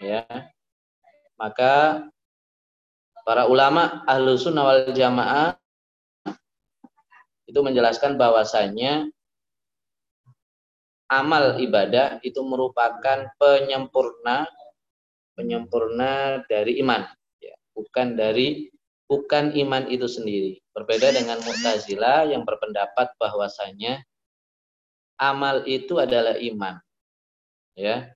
ya, maka para ulama Ahlussunnah Wal Jamaah itu menjelaskan bahwasanya amal ibadah itu merupakan penyempurna dari iman, ya, bukan iman itu sendiri. Berbeda dengan Mu'tazilah yang berpendapat bahwasanya amal itu adalah iman, ya.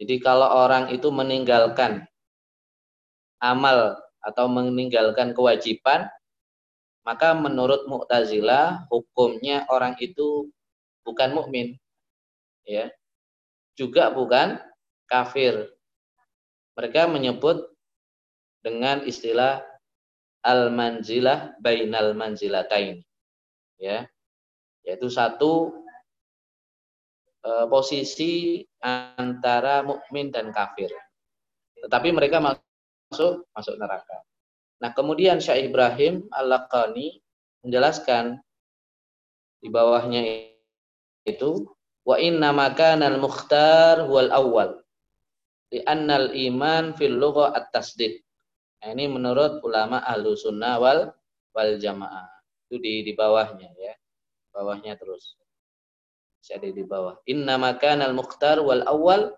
Jadi kalau orang itu meninggalkan amal atau meninggalkan kewajiban, maka menurut Mu'tazilah hukumnya orang itu bukan mukmin, ya, juga bukan kafir. Mereka menyebut dengan istilah al-manzilah bainal manzilatain, ya, yaitu satu posisi antara mukmin dan kafir. Tetapi mereka masuk neraka. Nah, kemudian Syaikh Ibrahim Al-Laqani menjelaskan di bawahnya itu wa inna makanal mukhtar wal awal li annal iman fil lugha at-tasdiq. Nah, ini menurut ulama Ahlussunnah wal Jamaah. Itu di bawahnya, ya. Bawahnya terus. Masih ada di bawah. Inna makanal mukhtar wal awal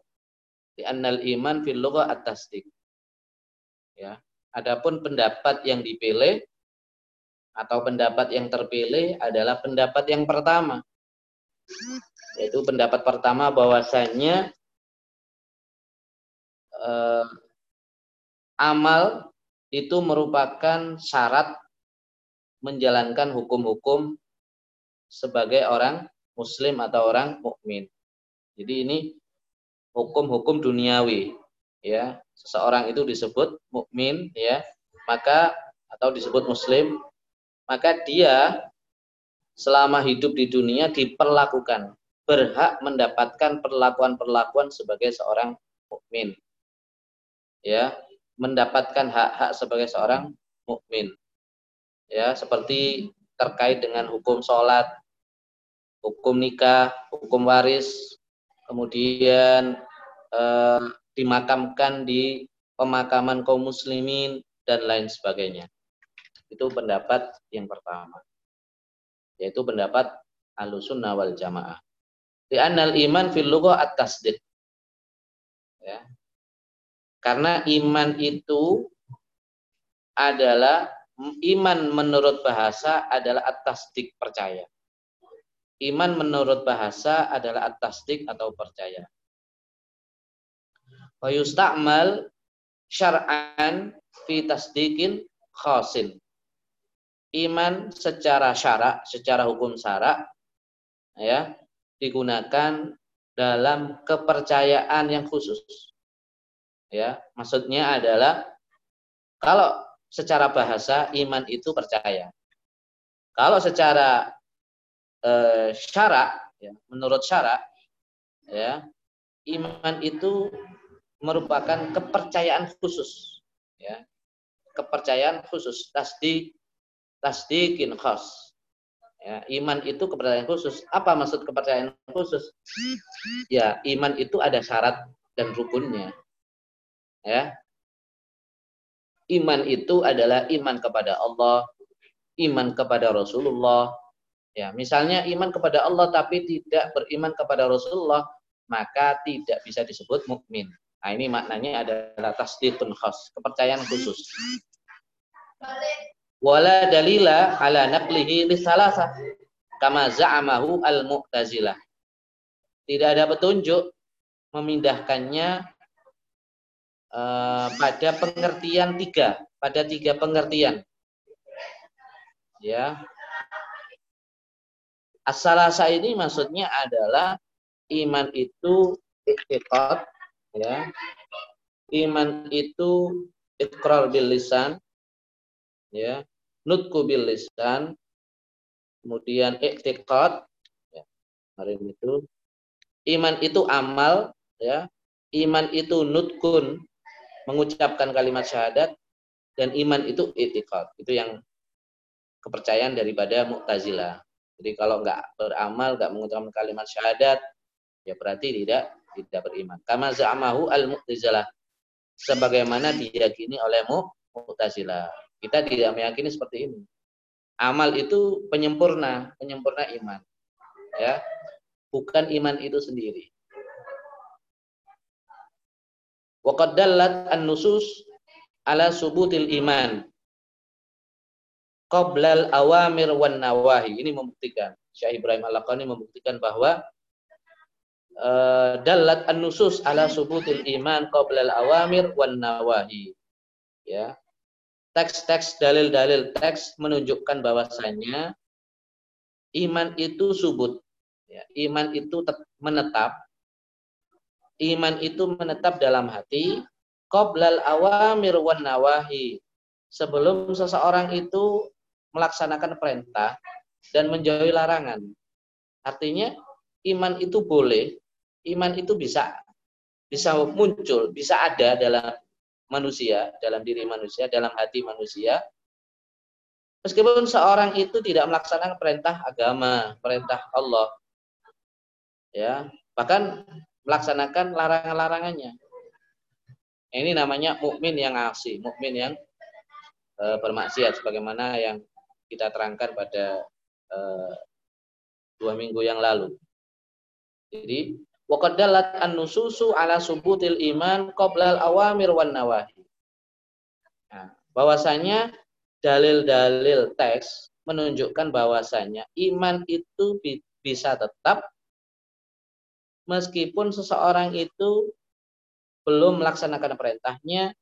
li annal iman fil lugha at-tasdiq. Ya. Adapun pendapat yang dipilih atau pendapat yang terpilih adalah pendapat yang pertama. Yaitu pendapat pertama bahwasannya amal itu merupakan syarat menjalankan hukum-hukum sebagai orang muslim atau orang mukmin. Jadi ini hukum-hukum duniawi, ya. Seseorang itu disebut mukmin, ya, maka atau disebut muslim, maka dia selama hidup di dunia diperlakukan, berhak mendapatkan perlakuan-perlakuan sebagai seorang mukmin, ya, mendapatkan hak-hak sebagai seorang mukmin, ya, seperti terkait dengan hukum sholat, hukum nikah, hukum waris, kemudian dimakamkan di pemakaman kaum muslimin dan lain sebagainya. Itu pendapat yang pertama, yaitu pendapat Ahlussunnah Wal Jamaah. Li'annal iman fil lugha at-tasdiq. Ya. Karena iman itu adalah, iman menurut bahasa adalah at-tasdiq, percaya. Iman menurut bahasa adalah at-tasdiq atau percaya. Wa yusta'mal syar'an fi tasdiqin khasin. Iman secara syarak, secara hukum syarak, ya, digunakan dalam kepercayaan yang khusus, ya. Maksudnya adalah kalau secara bahasa iman itu percaya. Kalau secara syarak, ya, menurut syarak, ya, iman itu merupakan kepercayaan khusus, ya, kepercayaan khusus tasdiqin khas, ya, iman itu kepercayaan khusus. Apa maksud kepercayaan khusus? Ya, iman itu ada syarat dan rukunnya, ya. Iman itu adalah iman kepada Allah, iman kepada Rasulullah, ya. Misalnya iman kepada Allah tapi tidak beriman kepada Rasulullah, maka tidak bisa disebut mukmin. Nah, ini maknanya adalah tasdiqun khas, kepercayaan khusus. Wala dalila ala naqlihi li salasah kama za'amahu al-Mu'tazilah. Tidak ada petunjuk memindahkannya pada pengertian tiga, pada tiga pengertian, ya. As-salasah ini maksudnya adalah iman itu i'tiqad, ya. Iman itu iqrar bil lisan, ya. Nutku bil lisan, kemudian i'tiqad, ya, kemarin itu iman itu amal, ya, iman itu nutkun, mengucapkan kalimat syahadat, dan iman itu i'tiqad. Itu yang kepercayaan daripada Mu'tazilah. Jadi kalau nggak beramal, nggak mengucapkan kalimat syahadat, ya berarti tidak beriman. Kama za'amahu al-Mu'tazilah, sebagaimana diyakini oleh Mu'tazilah. Kita tidak meyakini seperti ini. Amal itu penyempurna iman, ya, bukan iman itu sendiri. Wa qad dallat an-nusus ala subutil iman qablal awamir wan nawahi. Ini membuktikan, Syaikh Ibrahim Al-Laqani membuktikan bahwa dallat an-nusus ala subutil iman qablal awamir wan nawahi. Ya. Teks-teks, dalil-dalil teks menunjukkan bahwasannya iman itu subut, ya, iman itu menetap, iman itu menetap dalam hati, qoblal awamir wan nawahi, sebelum seseorang itu melaksanakan perintah dan menjauhi larangan. Artinya iman itu boleh, iman itu bisa muncul, bisa ada dalam manusia, dalam diri manusia, dalam hati manusia. Meskipun seorang itu tidak melaksanakan perintah agama, perintah Allah, ya, bahkan melaksanakan larangan-larangannya. Ini namanya mukmin yang asi, mukmin yang bermaksiat, sebagaimana yang kita terangkan pada 2 minggu yang lalu. Jadi waqad dallat an-nususu ala subutil iman qoblal awamir wan nawahi. Nah, bahwasanya dalil-dalil teks menunjukkan bahwasanya iman itu bisa tetap meskipun seseorang itu belum melaksanakan perintahnya,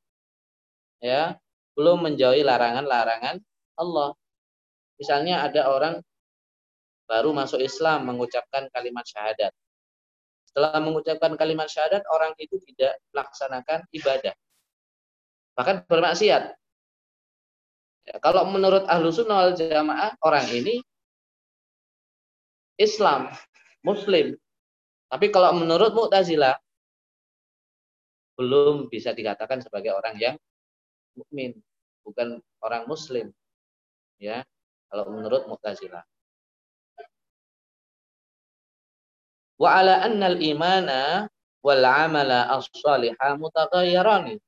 ya, belum menjauhi larangan-larangan Allah. Misalnya ada orang baru masuk Islam mengucapkan kalimat syahadat. Setelah mengucapkan kalimat syahadat, orang itu tidak melaksanakan ibadah, bahkan bermaksiat. Ya, kalau menurut Ahlussunnah Wal Jamaah, orang ini Islam, Muslim. Tapi kalau menurut Mu'tazilah, belum bisa dikatakan sebagai orang yang mukmin, bukan orang Muslim. Ya, kalau menurut Mu'tazilah. Wa ala annal imana wal amala as-salihah mutaghayyirani.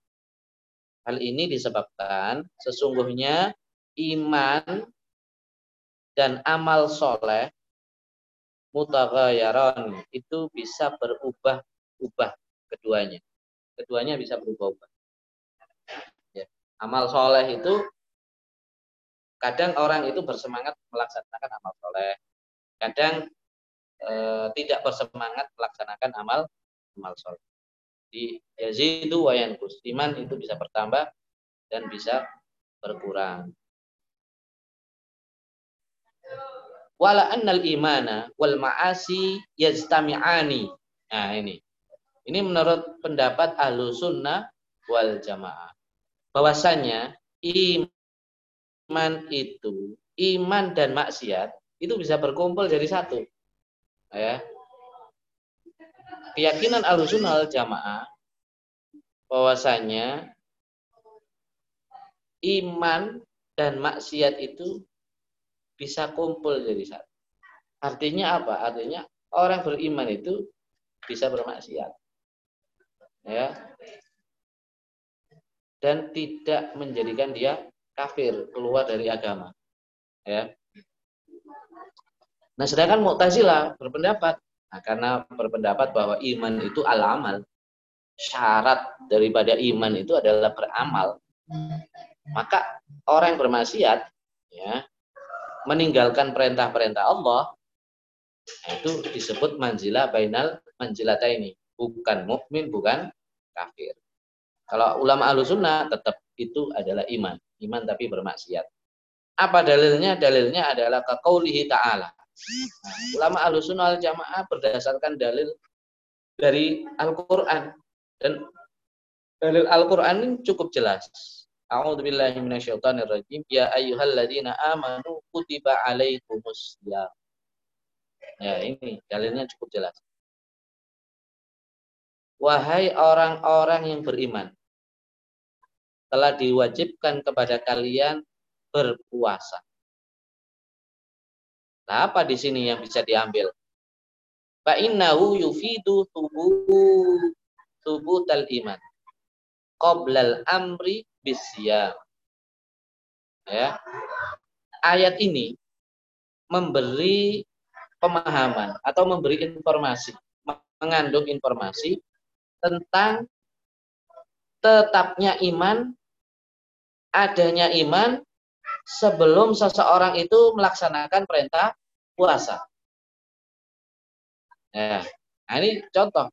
Hal ini disebabkan sesungguhnya iman dan amal soleh mutaghayyirani, itu bisa berubah-ubah keduanya. Keduanya bisa berubah-ubah. Ya. Amal soleh itu kadang orang itu bersemangat melaksanakan amal soleh, kadang tidak bersemangat melaksanakan amal soleh. Di yazidu wa yanqus, iman itu bisa bertambah dan bisa berkurang. Wala annal imana wal ma'asi yajtami'ani. Nah, ini menurut pendapat Ahlussunnah Wal Jamaah, bahwasanya iman dan maksiat itu bisa berkumpul jadi satu. Ya. Keyakinan Ahlussunnah Wal Jamaah bahwasanya iman dan maksiat itu bisa kumpul jadi satu. Artinya apa? Artinya orang beriman itu bisa bermaksiat, ya, dan tidak menjadikan dia kafir, keluar dari agama, ya. Nah, sedangkan Mu'tazilah berpendapat, karena berpendapat bahwa iman itu al-amal, syarat daripada iman itu adalah beramal, maka orang yang bermaksiat, ya, meninggalkan perintah-perintah Allah, itu disebut manzilah bainal manzilataini, bukan mukmin, bukan kafir. Kalau ulama Ahlussunnah tetap itu adalah iman tapi bermaksiat. Apa dalilnya? Dalilnya adalah kaqaulihi ta'ala. Nah, ulama Ahlussunnah Wal Jamaah berdasarkan dalil dari Al-Quran, dan dalil Al-Quran ini cukup jelas. A'udzubillahi minasyaitonirrajim. Ya ayyuhalladzina amanu kutiba alaikumussyiyam. Ya, ini dalilnya cukup jelas. Wahai orang-orang yang beriman, telah diwajibkan kepada kalian berpuasa. Nah, apa di sini yang bisa diambil? fa innahu yufidu thubutal iman qoblal amri bisyam. Ya. Ayat ini memberi pemahaman atau memberi informasi, mengandung informasi tentang tetapnya iman, adanya iman sebelum seseorang itu melaksanakan perintah puasa. Ya, nah ini contoh.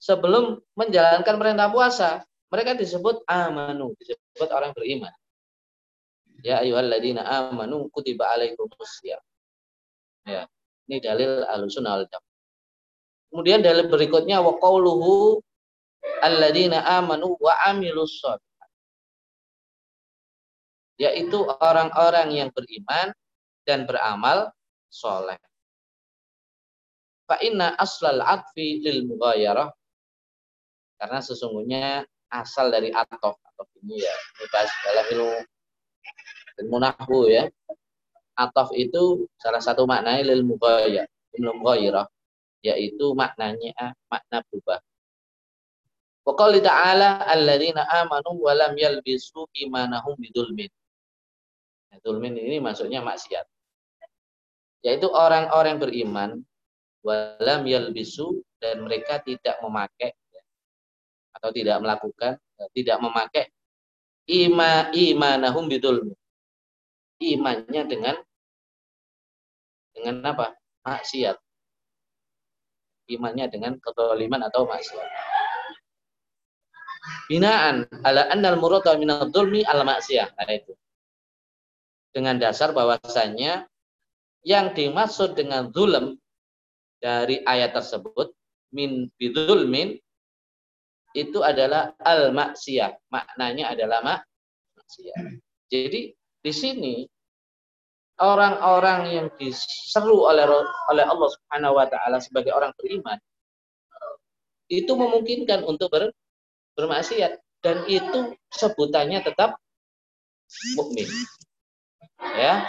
Sebelum menjalankan perintah puasa, mereka disebut amanu, disebut orang beriman. Ya ayyuhalladzina amanu kutiba alaikumusiyam. Ya, ini dalil Ahlussunnah wal Jamaah. Kemudian dalil berikutnya wa qauluhu alladzina amanu wa amilussholihati, yaitu orang-orang yang beriman dan beramal soleh. Fa inna aslal atfi lil mughayyarah, karena sesungguhnya asal dari atof, atof ini ya, ini bahas dalam ilmu nahwu ya. Atof itu salah satu maknanya lil mughayyarah, yaitu maknanya makna berubah. Wa qala ta'ala alladzina amanu wa lam yalbisu imanahum bidzulmin. Zulmin ini maksudnya maksiat. Yaitu orang-orang beriman walam yalbisu, dan mereka tidak memakai atau tidak melakukan, tidak memakai imanahum bidzulmin, imannya dengan apa? Maksiat. Imannya dengan kezaliman atau maksiat. Binaan ala annal murada minadh dhulmi al maksiyah, itu. Dengan dasar bahwasannya yang dimaksud dengan zulm dari ayat tersebut min bidzulmin itu adalah al maksiyah, maknanya adalah maksiyah. Jadi di sini orang-orang yang diseru oleh Allah Subhanahu wa taala sebagai orang beriman itu memungkinkan untuk bermaksiat, dan itu sebutannya tetap mukmin. Ya.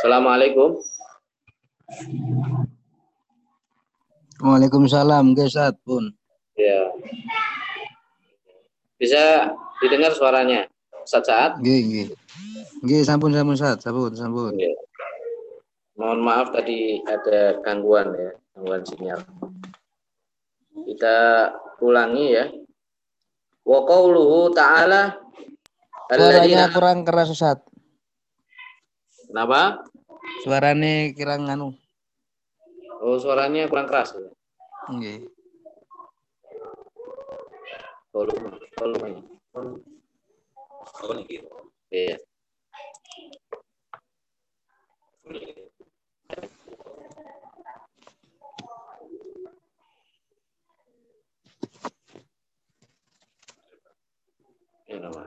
Assalamualaikum. Waalaikumsalam, Ustaz Pun. Ya. Bisa didengar suaranya? Saat-saat? Nggih, nggih. Sampun Ustaz, sampun. Nggih. Mohon maaf tadi ada gangguan ya, gangguan sinyal. Kita ulangi ya. Wa qauluhu ta'ala alladzina kurang keras Ustaz. Kenapa? Suaranya kurang anu. Oh, suaranya kurang keras. Nggih. Volume. Oh, niki. Iya. Ya, nama.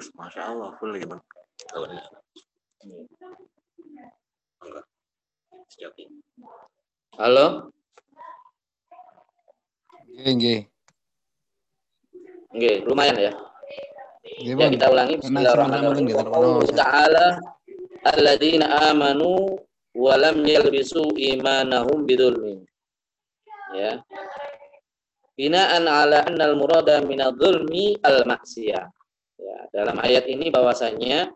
Masya Allah, full ya, Bang. Halo? Nggih, lumayan ya. Ya, kita ulangi. Bismillahirrahmanirrahim. Ta'ala alladzina amanu wa lam yalbisu imanahum bidzulmin. Ya. Binaan ala annal murada minadz zulmi al-ma'siyah. Ya, dalam ayat ini bahwasanya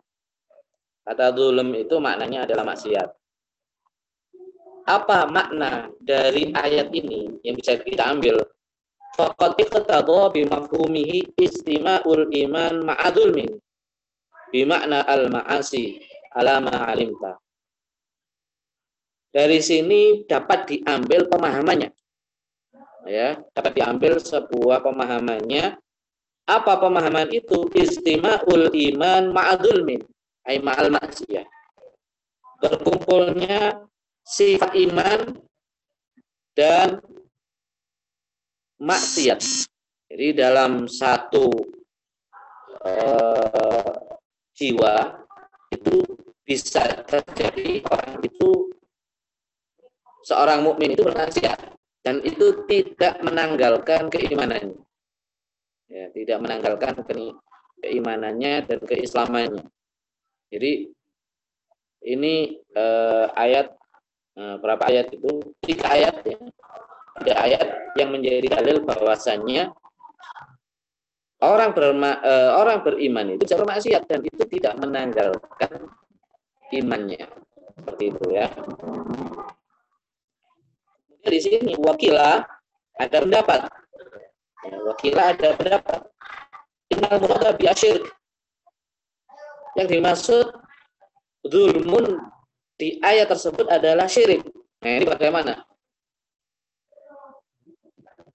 kata zulm itu maknanya adalah maksiat. Apa makna dari ayat ini yang bisa kita ambil? Faqad iqtadha bi mafhumihi istima'ul iman ma'a zulmin bi makna al-ma'asi ala ma 'alimta. Dari sini dapat diambil pemahamannya. Ya, dapat diambil sebuah pemahamannya. Apa pemahaman itu? Istima'ul iman ma'adzulmin ay ma'al maksiyah, berkumpulnya sifat iman dan maksiat. Jadi dalam satu jiwa itu bisa terjadi orang itu, seorang mukmin itu bermaksiat dan itu tidak menanggalkan keimanannya. Ya, tidak menanggalkan keimanannya dan keislamannya. Jadi ini berapa ayat itu? 3 ayat ya. 3 ayat yang menjadi dalil bahwasannya orang beriman itu jarang maksiat dan itu tidak menanggalkan imannya. Seperti itu ya. Di sini wakilah ada pendapat. Wakilah ada pendapat. Innal murada bi asyirk. Yang dimaksud zulmun di ayat tersebut adalah syirik. Nah, ini bagaimana?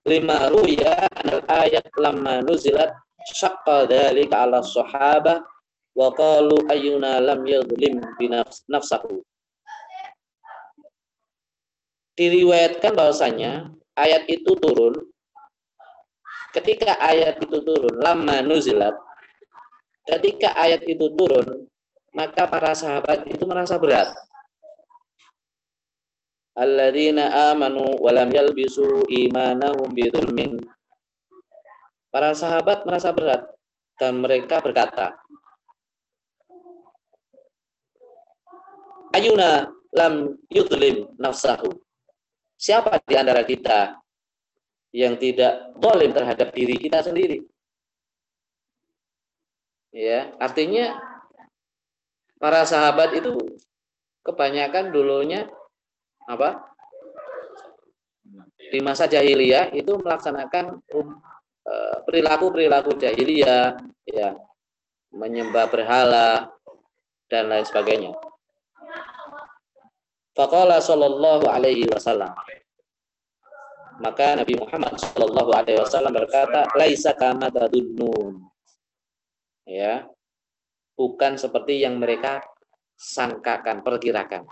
Lima ruya al-ayat lamma nuzilat syaqqa dzalika 'ala as-sahabah wa qalu ayyuna lam yadhlim bi nafsihi. Diriwayatkan bahwasanya ayat itu turun. Ketika ayat itu turun, lamma nuzilat. Ketika ayat itu turun, maka para sahabat itu merasa berat. Alladzina amanu wa lam yalbisu imanahum bidzulmin. Para sahabat merasa berat dan mereka berkata, ayyuna lam yudlim nafsahu. Siapa di antara kita yang tidak zalim terhadap diri kita sendiri? Ya, artinya para sahabat itu kebanyakan dulunya apa? Di masa jahiliyah itu melaksanakan perilaku-perilaku jahiliyah, ya, menyembah berhala dan lain sebagainya. Faqala sallallahu alaihi wasallam. Maka Nabi Muhammad Shallallahu Alaihi Wasallam berkata, laisa kama tadunnun, ya, bukan seperti yang mereka sangkakan, perkirakan.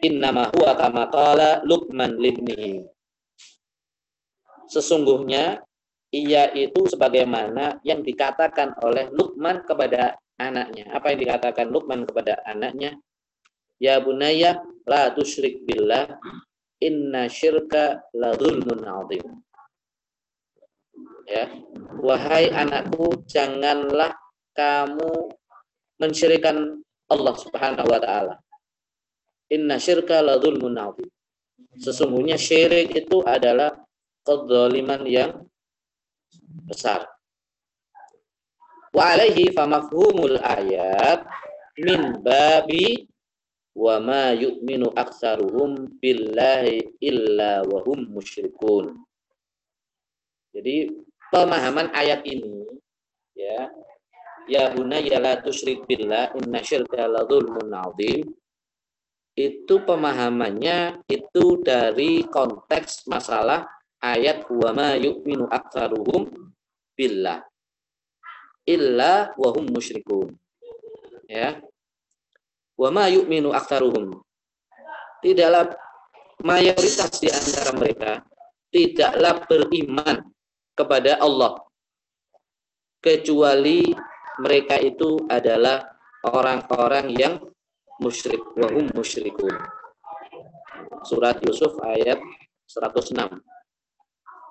Innama huwa kama qala Luqman libnihi. Sesungguhnya ia itu sebagaimana yang dikatakan oleh Luqman kepada anaknya. Apa yang dikatakan Luqman kepada anaknya? Ya bunayya la tusyrik billah Inna syirka la dhulmun azim. Ya, wahai anakku, janganlah kamu mensyirikan Allah Subhanahu wa taala. Inna syirka la dhulmun azim. Sesungguhnya syirik itu adalah kezaliman yang besar. Wa alaihi fa mafhumul ayat min babi wa ma yu'minu aktsaruhum billahi illa wa hum musyrikun. Jadi pemahaman ayat ini ya, ya bunayya la tusyrik billah innasyirka la dzulmun adzim, itu pemahamannya itu dari konteks masalah ayat wa ma yu'minu aktsaruhum billah illa wa hum musyrikun. Ya. Wa ma yu'minu aktsaruhum, tidaklah mayoritas di antara mereka tidaklah beriman kepada Allah kecuali mereka itu adalah orang-orang yang musyrik. Wa hum musyrikun, surat Yusuf ayat 106.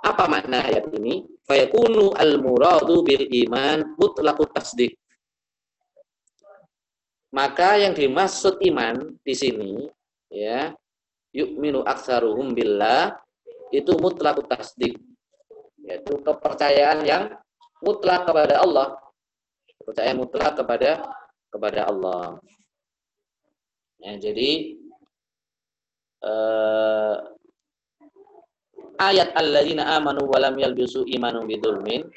Apa makna ayat ini? Fa yakunu al-muradu bil iman mutlaqut tasdiq. Maka yang dimaksud iman di sini ya, yu'minu aktsaruhum billah, itu mutlaqut tasdiq, yaitu kepercayaan yang mutlak kepada Allah, kepercayaan mutlak kepada Allah. Ya, jadi ayat alladzina amanu wa lam yalbisu imanum bidzulmin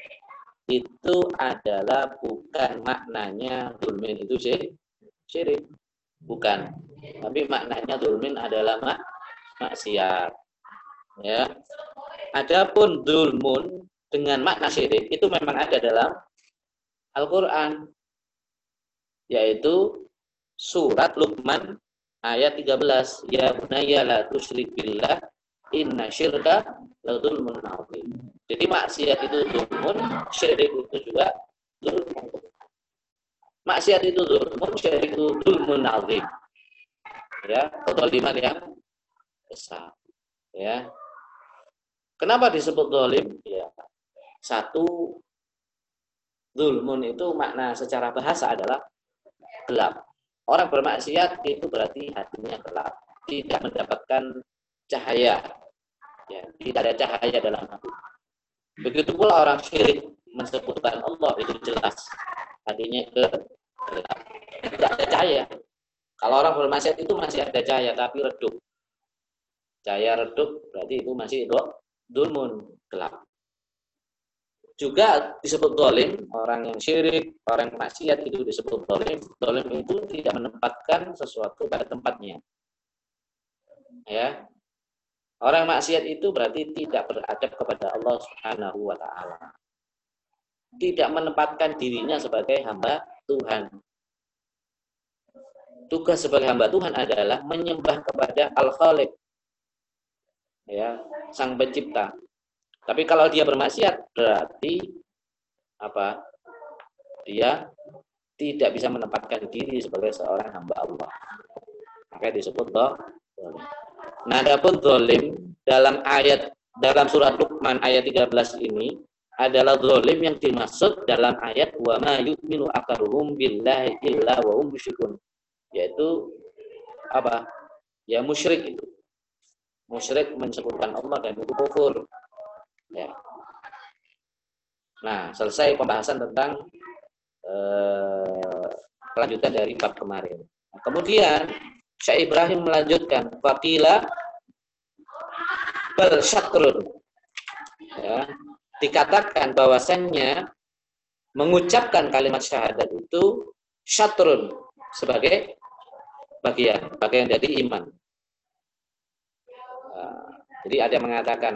itu adalah bukan maknanya dzulmin itu syirik, bukan, tapi maknanya dzulmin adalah maksiat. Ya, adapun dzulmun dengan makna syirik itu memang ada dalam Al-Qur'an, yaitu surat Luqman ayat 13, ya bunayya la tusyrik billah inna syirka la dzulmun adzim. Jadi maksiat itu dzulmun, syirik itu juga dzulmun. Maksiat itu dzulmun, syirik itu dzulmun azim. Ya, kezaliman yang besar. Ya. Kenapa disebut zalim? Ya. Satu, dzulmun itu makna secara bahasa adalah gelap. Orang bermaksiat itu berarti hatinya gelap, tidak mendapatkan cahaya. Ya, tidak ada cahaya dalam hati. Begitu pula orang syirik mensekutukan Allah, itu jelas hatinya gelap, tidak ada cahaya. Kalau orang bermaksiat itu masih ada cahaya, tapi redup. Cahaya redup berarti itu masih dzulmun, gelap. Juga disebut zalim, orang yang syirik, orang yang maksiat itu disebut zalim. Zalim itu tidak menempatkan sesuatu pada tempatnya. Ya. Orang maksiat itu berarti tidak beradab kepada Allah Subhanahu wa taala. Tidak menempatkan dirinya sebagai hamba Tuhan. Tugas sebagai hamba Tuhan adalah menyembah kepada Al-Khaliq, ya, Sang Pencipta. Tapi kalau dia bermaksiat, berarti apa? Dia tidak bisa menempatkan diri sebagai seorang hamba Allah. Maka disebut zalim. Nah, adapun zalim dalam ayat, dalam surat Luqman ayat 13 ini adalah zalim yang dimaksud dalam ayat wa ma yu'minu aktsaruhum billahi illa wa hum musyrikun, yaitu apa ya, musyrik. Itu musyrik mensekutukan Allah dan itu kufur ya. Nah, selesai pembahasan tentang kelanjutan dari bab kemarin. Nah, kemudian Syaikh Ibrahim melanjutkan faqila bal syatrun, ya, dikatakan bahwasannya mengucapkan kalimat syahadat itu syatrun, sebagai bagian dari iman. Jadi ada yang mengatakan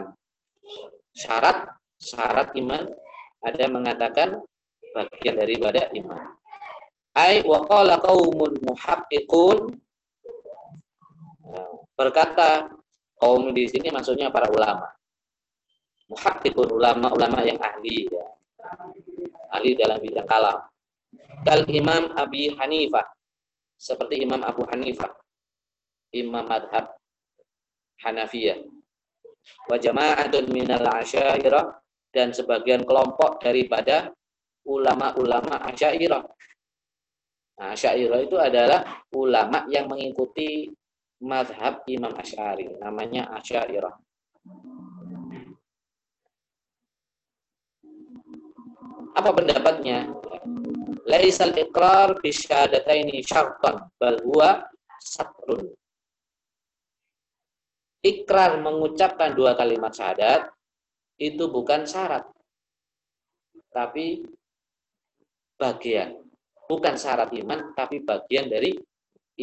syarat iman, ada yang mengatakan bagian daripada iman. Ai wa qala qaumun muhaqqiqun, berkata kaum di sini maksudnya para ulama. Muhaqqiqun, ulama-ulama yang ahli ya. Ahli dalam bidang kalam. Kal Imam Abi Hanifah, seperti Imam Abu Hanifah, imam madhab Hanafiyah. Wa jama'atun minal Asyairah, dan sebagian kelompok daripada ulama-ulama Asyairah. Nah, Asyairah itu adalah ulama yang mengikuti mazhab Imam Asyari, namanya Asyairah. Apa pendapatnya? Laisal iqrar bi syahadataini syartan bal huwa satrun. Ikrar mengucapkan dua kalimat syahadat itu bukan syarat, tapi bagian. Bukan syarat iman, tapi bagian dari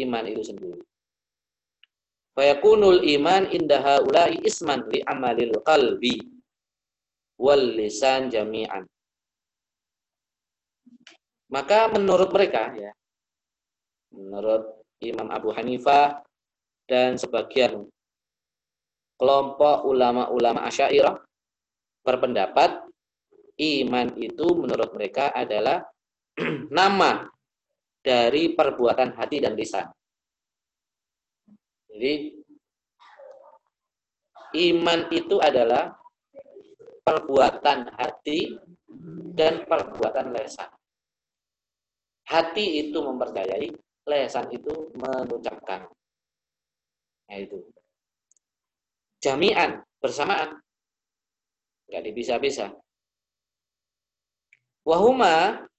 iman itu sendiri. Fayakunul iman inda haula'i isman li amalil qalbi wal lisan jami'an. Maka menurut mereka, ya, menurut Imam Abu Hanifah dan sebagian kelompok ulama-ulama Asyairah berpendapat iman itu menurut mereka adalah nama dari perbuatan hati dan lisan. Jadi iman itu adalah perbuatan hati dan perbuatan lisan. Hati itu mempercayai, lisan itu mengucapkan. Nah itu. Jami'an, bersamaan. Enggak dipisah-pisah. Wahuma,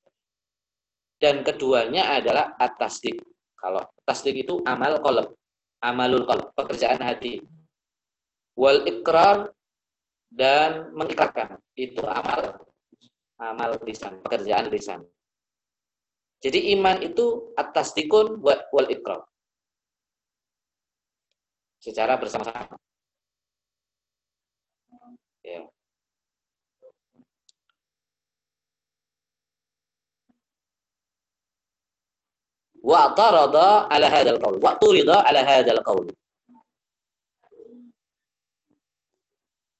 dan keduanya adalah at-tasdik. Kalau tasdik itu amal qalb, amalul qalb, pekerjaan hati. Wal iqrar, dan mengikrarkan, itu amal lisan, pekerjaan lisan. Jadi iman itu at-tasdikun wal iqrar. Secara bersama-sama. Ya. Wa'tarada ala hadzal qaul, wa'turida ala hadzal qaul.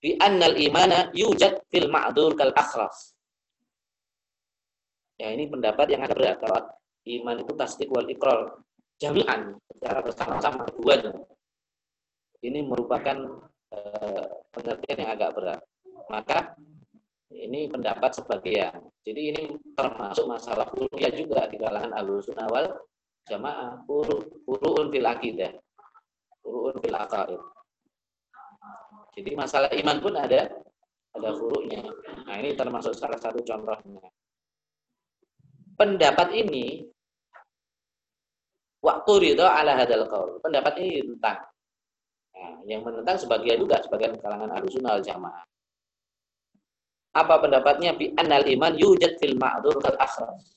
Bi anna al-imana yujad fil ma'dzur kal akhras. Ya, ini pendapat yang agak berat. Kalau iman itu tasdik wal iqrar jami'an, secara bersama-sama, dua. Ini merupakan pengertian yang agak berat. Maka ini pendapat sebagian. Jadi ini termasuk masalah furu'iyah juga di kalangan Ahlussunnah Wal Jamaah, furu'un fil aqidah, furu'un fil aqaid. Jadi masalah iman pun ada furu'nya. Nah, ini termasuk salah satu contohnya. Pendapat ini waktu ridho ala hadal qaul. Pendapat ini tentang, nah, yang menentang sebagian juga, sebagian kalangan Ahlussunnah Wal Jamaah. Apa pendapatnya? Bi annal iman yujad fil ma'dzur kal akhras.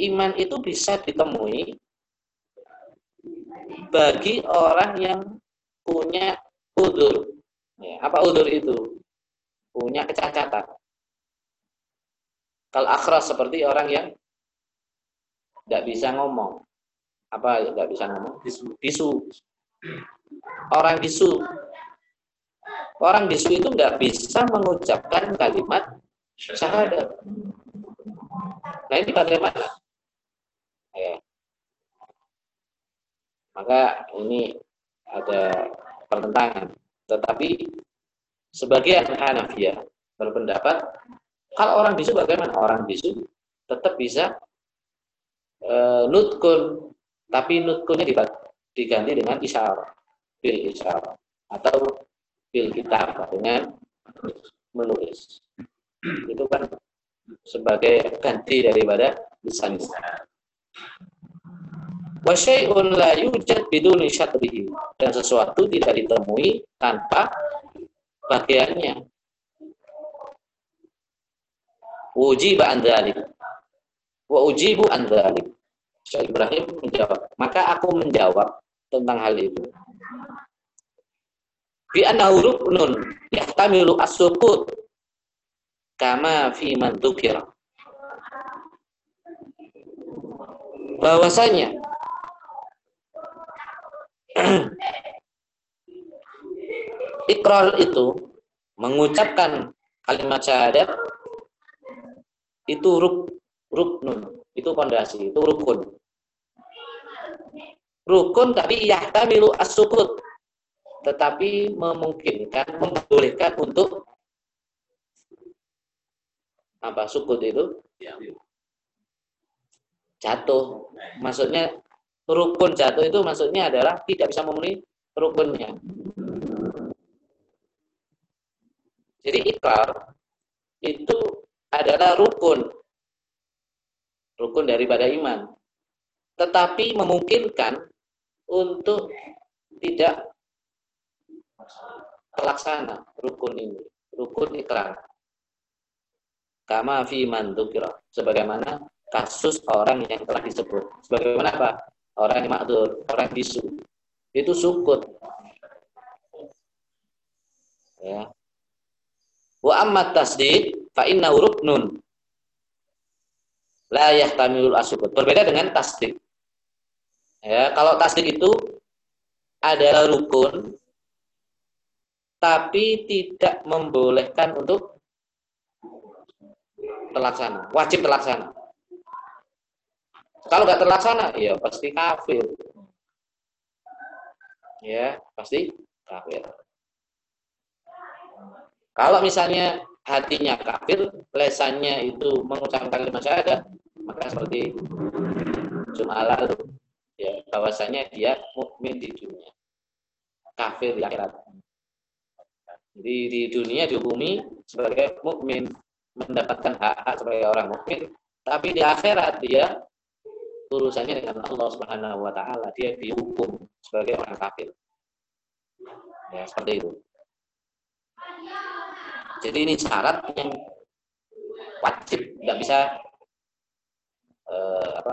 Iman itu bisa ditemui bagi orang yang punya udzur. Ya, apa udzur itu? Punya kecacatan. Kal akhras, seperti orang yang tidak bisa ngomong. Apa tidak bisa ngomong? Bisu. Orang bisu itu tidak bisa mengucapkan kalimat syahadat. Nah ini bagaimana? Ya. Maka ini ada pertentangan. Tetapi sebagian Hanafiyah berpendapat, kalau orang bisu bagaimana? Orang bisu tetap bisa nutkun, tapi nutkunnya diganti dengan isyarah, bil isyarah atau bil kitab, dengan menulis. Itu kan sebagai ganti daripada lisan. Wa syai'un la yujad biduni syatrihi, dan sesuatu tidak ditemui tanpa bagiannya. Ujibu an dzalik. Wa ujibu an dzalik. Syaikh Ibrahim menjawab, maka aku menjawab tentang hal itu. Bi anna ruknun yahtamilu as-sukut kama fi man dzukira. Bahwasanya iqrar itu, mengucapkan kalimat syahadat, itu ruknun, itu pondasi, itu rukun tapi yahtamilu as-sukut, tetapi memungkinkan, membolehkan untuk apa sukut itu jatuh. Maksudnya rukun jatuh itu maksudnya adalah tidak bisa memenuhi rukunnya. Jadi ikrar itu adalah rukun, rukun daripada iman, tetapi memungkinkan untuk tidak terlaksana rukun ini, rukun ikrar. Kama fi man dzukira, sebagaimana kasus orang yang telah disebut. Sebagaimana apa? Orang yang ma'dzur, orang bisu. Itu sukut. Ya. Wa amma tasdid fa innahu ruknun la yahtamilul asukut. Berbeda dengan tasdik. Ya, kalau tasdik itu adalah rukun tapi tidak membolehkan untuk terlaksana, wajib terlaksana. Kalau nggak terlaksana, ya pasti kafir. Ya, pasti kafir. Kalau misalnya hatinya kafir, lesannya itu mengucapkan kalimat syahadat, maka seperti Jumat lalu, ya bahwasanya dia mukmin di dunia, kafir di akhirat. Jadi di dunia dihukumi sebagai mukmin, mendapatkan hak-hak sebagai orang mukmin, tapi di akhirat dia urusannya dengan Allah Subhanahu wa taala, dia dihukum sebagai orang kafir. Ya, seperti itu. Jadi ini syarat yang wajib, tidak bisa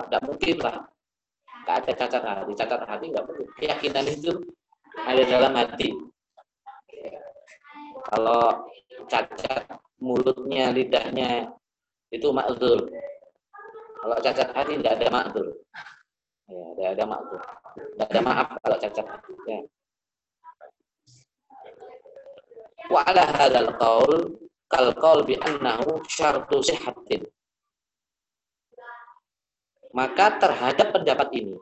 tidak mungkin lah, tidak ada cacat hati nggak perlu, keyakinan itu ada dalam hati. Kalau cacat mulutnya, lidahnya itu ma'dzur. Kalau cacat hati tidak ada ma'dzur, ya tidak ada ma'dzur, tidak ada maaf kalau cacat hati. Ya. Wa ala hadzal qaul kal qaul bi annahu syartu sihhatin, maka terhadap pendapat ini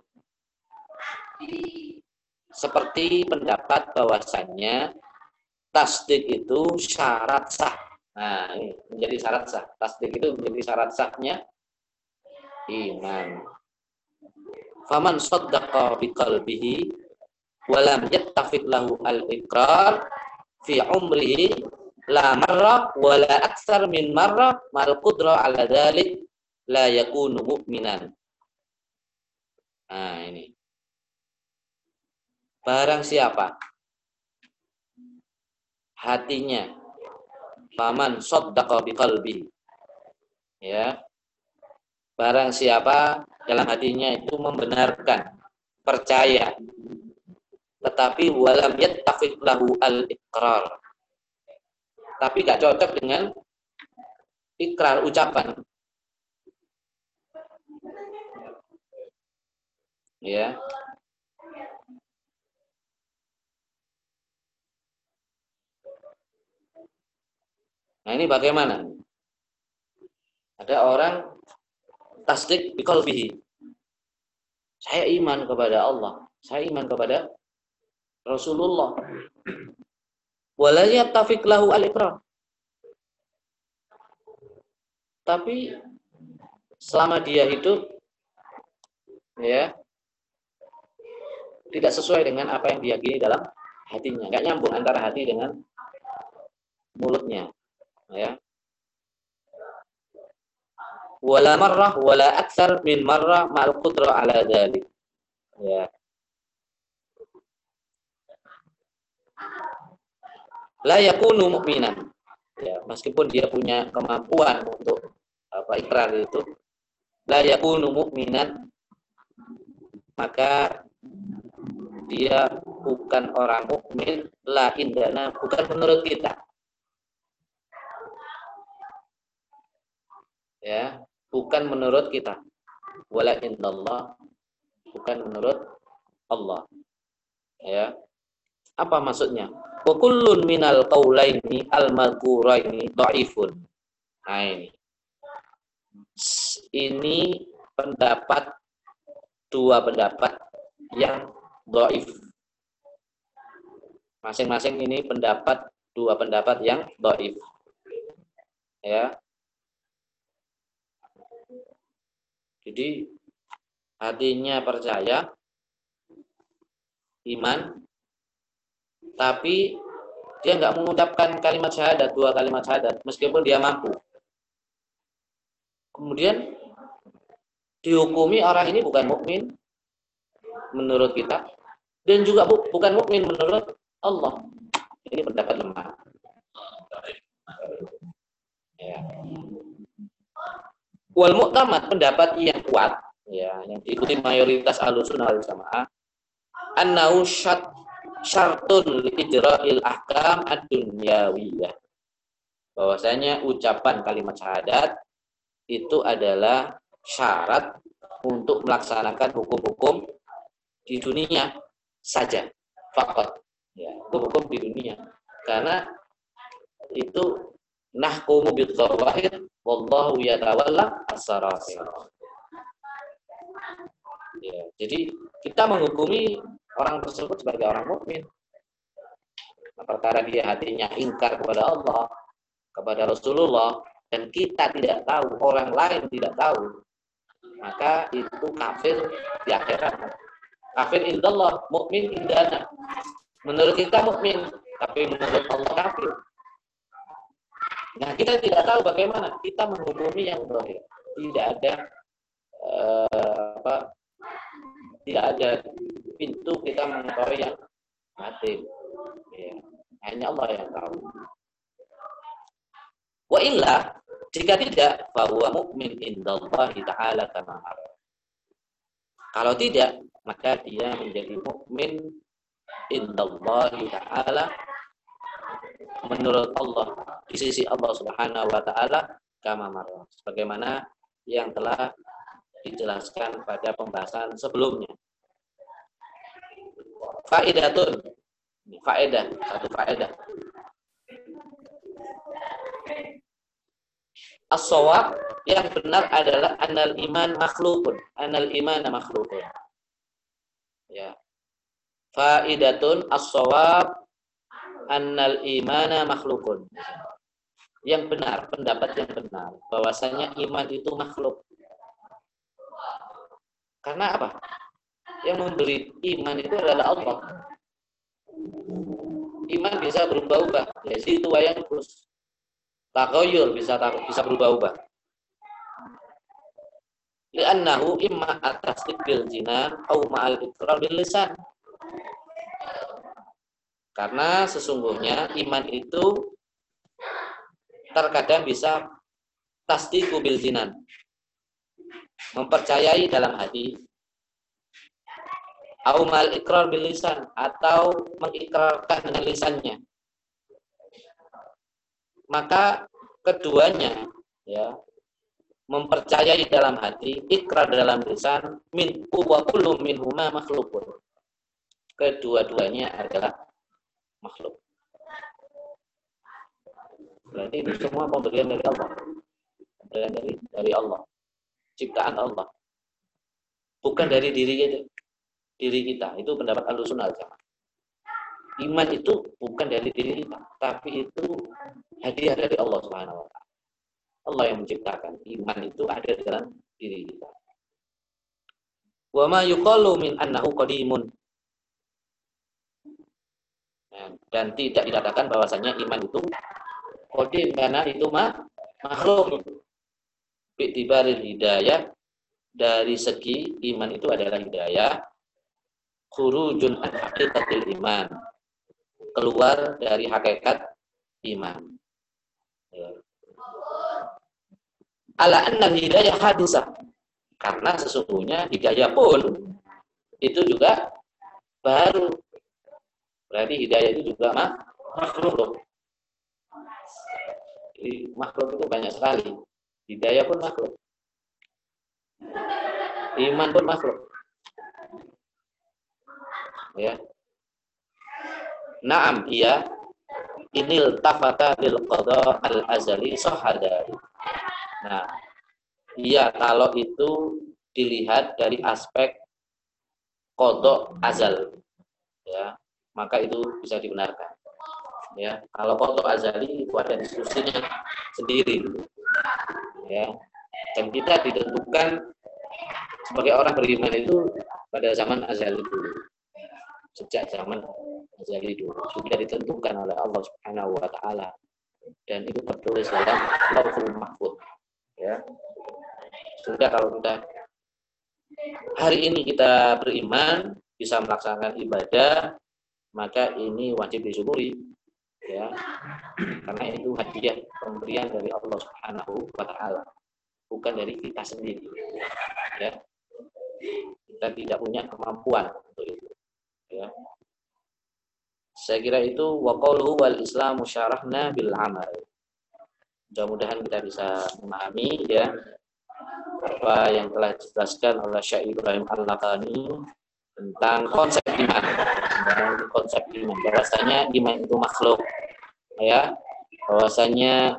seperti pendapat bahwasannya tasdik itu syarat sah. Nah, ini menjadi syarat sah. Tasdik itu menjadi syarat sahnya iman. Faman saddaqa bi qalbihi wa lam yattafiq lahu al-iqrar fi umrihi la marra wala aktsar min marra mal qudra ala dzalik la yakunu mu'minan. Nah, ini. Barang siapa hatinya faman saddaqa bi qalbi, ya. Barang siapa dalam hatinya itu membenarkan, percaya, tetapi walam yattafiq lahu al-iqrar, tapi gak cocok dengan ikrar ucapan, ya. Nah, ini bagaimana? Ada orang tasdik bi qalbihi, saya iman kepada Allah, saya iman kepada Rasulullah. Wala yattafiq lahu al-iqrar, tapi selama dia hidup, ya, tidak sesuai dengan apa yang diyakini dalam hatinya, nggak nyambung antara hati dengan mulutnya, ya. Wala marrah wala aktsar min marrah ma'al qudrah ala dzalik, ya. La yakunu mu'minan, ya, meskipun dia punya kemampuan untuk apa ikrar itu, la yakunu mu'minan, maka dia bukan orang mukmin, la indana, bukan menurut kita, ya, bukan menurut kita, wala indallah, bukan menurut Allah, ya. Apa maksudnya? Wa kullun minal qaulaini al-madhkuraini dhaifun. Nah, ini pendapat, dua pendapat yang dhaif. Masing-masing ini pendapat, dua pendapat yang dhaif. Ya. Jadi hatinya percaya, iman, tapi dia nggak mengucapkan kalimat syahadat, dua kalimat syahadat, meskipun dia mampu. Kemudian dihukumi orang ini bukan mukmin menurut kita, dan juga bukan mukmin menurut Allah. Ini pendapat lemah. Ya. Wal mu'tamad, pendapat yang kuat, ya, yang diikuti mayoritas Ahlussunnah Wal Jamaah, annahu syartun li ijra'il ahkam ad-dunyawiyah. Bahwasanya ucapan kalimat syahadat itu adalah syarat untuk melaksanakan hukum-hukum di dunia saja, faqat. Ya, hukum-hukum di dunia. Karena itu nahkumu bidh-dhawahir wallahu yatawalla as-sarair. Ya, jadi kita menghukumi orang tersebut sebagai orang mukmin. Perkara dia hatinya ingkar kepada Allah, kepada Rasulullah, dan kita tidak tahu, orang lain tidak tahu, maka itu kafir di akhirat. Kafir indallah, mukmin indana. Menurut kita mukmin, tapi menurut Allah kafir. Nah, kita tidak tahu bagaimana kita menghukumi yang zahir. Tidak ada tidak ada pintu kita mengetahui yang batin. Ya. Hanya Allah yang tahu. Wa illa, jika tidak, fa huwa mu'min indallahi ta'ala kama huwa. Kalau tidak, maka dia menjadi mukmin indallahi ta'ala, menurut Allah, di sisi Allah Subhanahu wa ta'ala, kama huwa, sebagaimana yang telah dijelaskan pada pembahasan sebelumnya. Faedatun, faedah, satu faedah. As-shawab, yang benar adalah anal iman makhlukun, anal iman makhlukun. Ya. Faedatun as-shawab anal iman makhlukun. Yang benar, pendapat yang benar, bahwasanya iman itu makhluk. Karena apa? Yang memberi iman itu adalah Allah. Iman bisa berubah-ubah. Jadi itu wayang terus. Taghayyur bisa berubah-ubah. Li'annahu imma at-tasdiq bil jinan aw ma'al iqrar bil lisan. Karena sesungguhnya iman itu terkadang bisa tasdiqu bil jinan, mempercayai dalam hati, aumal ikrar bil lisan, atau mengikrarkan dengan lisannya. Maka keduanya, ya, mempercayai dalam hati, ikrar dalam lisan, min wa kullu minhuma makhluqun, kedua-duanya adalah makhluk. Berarti ini semua pemberian dari Allah, pemberian dari Allah, ciptaan Allah, bukan dari diri kita. Itu pendapat Ahlussunnah Wal Jamaah. Iman itu bukan dari diri kita, tapi itu hadiah dari Allah Subhanahu wa ta'ala. Allah yang menciptakan. Iman itu ada dalam diri kita. Wa ma yuqalu min annahu qadimun. Dan tidak dikatakan bahwasanya iman itu qadim, karena itu makhluk. Bi'tibaril hidayah, dari segi iman itu adalah hidayah, khurujun an haqiqatil iman, keluar dari hakikat iman. Ala annal hidayah hadisah, karena sesungguhnya hidayah pun itu juga baru. Berarti hidayah itu juga makhluk. Jadi, makhluk itu banyak sekali. Hidayah pun makhluk, iman pun makhluk. Ya. Naam, iya. Inil tafata bil qada al azali sahadari. Nah, iya, kalau itu dilihat dari aspek qada azal, ya, maka itu bisa dibenarkan. Ya, kalau Qotho Azali itu ada diskusinya sendiri. Ya, dan kita ditentukan sebagai orang beriman itu pada zaman Azali dulu. Sejak zaman Azali dulu sudah ditentukan oleh Allah Subhanahu wa taala dan itu tertulis dalam Lauhul Mahfuz. Ya. Sudah kalau sudah hari ini kita beriman bisa melaksanakan ibadah, maka ini wajib disyukuri, ya, karena itu hadiah pemberian dari Allah Subhanahu wa taala, bukan dari kita sendiri, ya. Kita tidak punya kemampuan untuk itu, ya. Saya kira itu waqalu wal islamu syarahna bil amal. Mudah-mudahan kita bisa memahami, ya, apa yang telah dijelaskan oleh Syaikh Ibrahim Al-Laqani tentang konsep iman. Tentang konsep iman, bahwasanya iman itu makhluk, ya, bahwasanya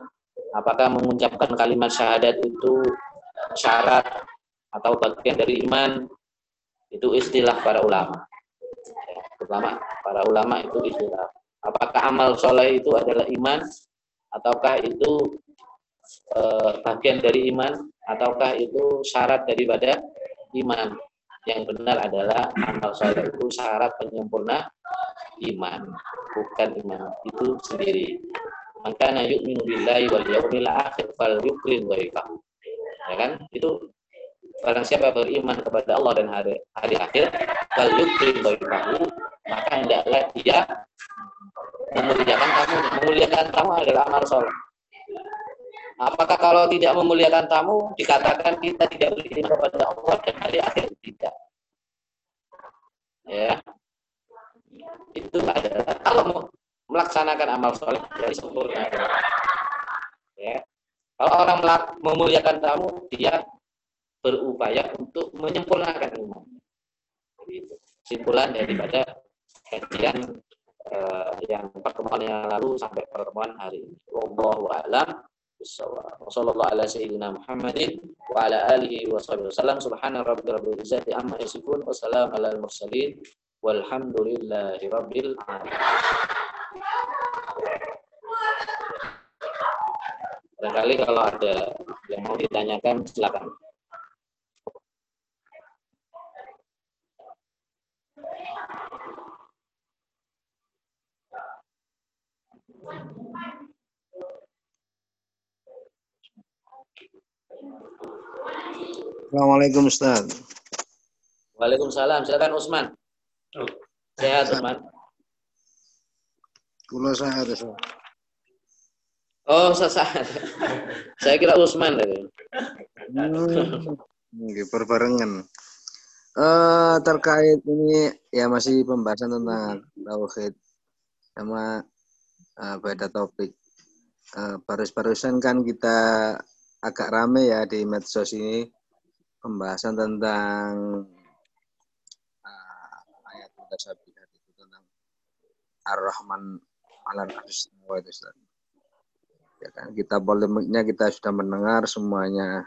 apakah mengucapkan kalimat syahadat itu syarat atau bagian dari iman, itu istilah para ulama. Terutama para ulama itu istilah. Apakah amal soleh itu adalah iman, ataukah itu bagian dari iman, ataukah itu syarat daripada iman? Yang benar adalah amal soleh itu syarat penyempurna iman, bukan iman itu sendiri. Maka na yu'minu billahi wal yaumil akhir fal yukrim dhaifahu. Ya kan? Itu barang siapa beriman kepada Allah dan hari akhir, fal yukrim dhaifahu, maka hendaklah dia memuliakan tamu. Memuliakan tamu adalah amal soleh. Apakah kalau tidak memuliakan tamu dikatakan kita tidak beriman kepada Allah dan hari akhir? Tidak. Ya, itu adalah kalau melaksanakan amal soleh dari sempurna. Ya, kalau orang memuliakan tamu dia berupaya untuk menyempurnakan iman. Jadi kesimpulan daripada kajian yang pertemuan yang lalu sampai pertemuan hari ini. Wallahu a'lam. Wassallallahu ala sayyidina Muhammadin wa ala alihi wa sahbihi wasallam. Subhana rabbika rabbil izzati amma yasifun wa salamun alal mursalin walhamdulillahi rabbil alamin. Barangkali kalau ada yang mau ditanyakan silakan. Assalamualaikum Ustaz. Waalaikumsalam. Silakan Usman. Sehat Usman. Kula sehat Ustaz. Oh, sehat. Saya kira Usman tadi. Nggih, berbarengan. Terkait ini ya masih pembahasan tentang tauhid sama beda topik. Baris-barisan kan kita agak rame ya di medsos ini pembahasan tentang ayat mutasabihat itu tentang Ar-Rahman 'alal 'arsy istawa itu Ustaz. Ya kan, kita polemiknya kita sudah mendengar semuanya.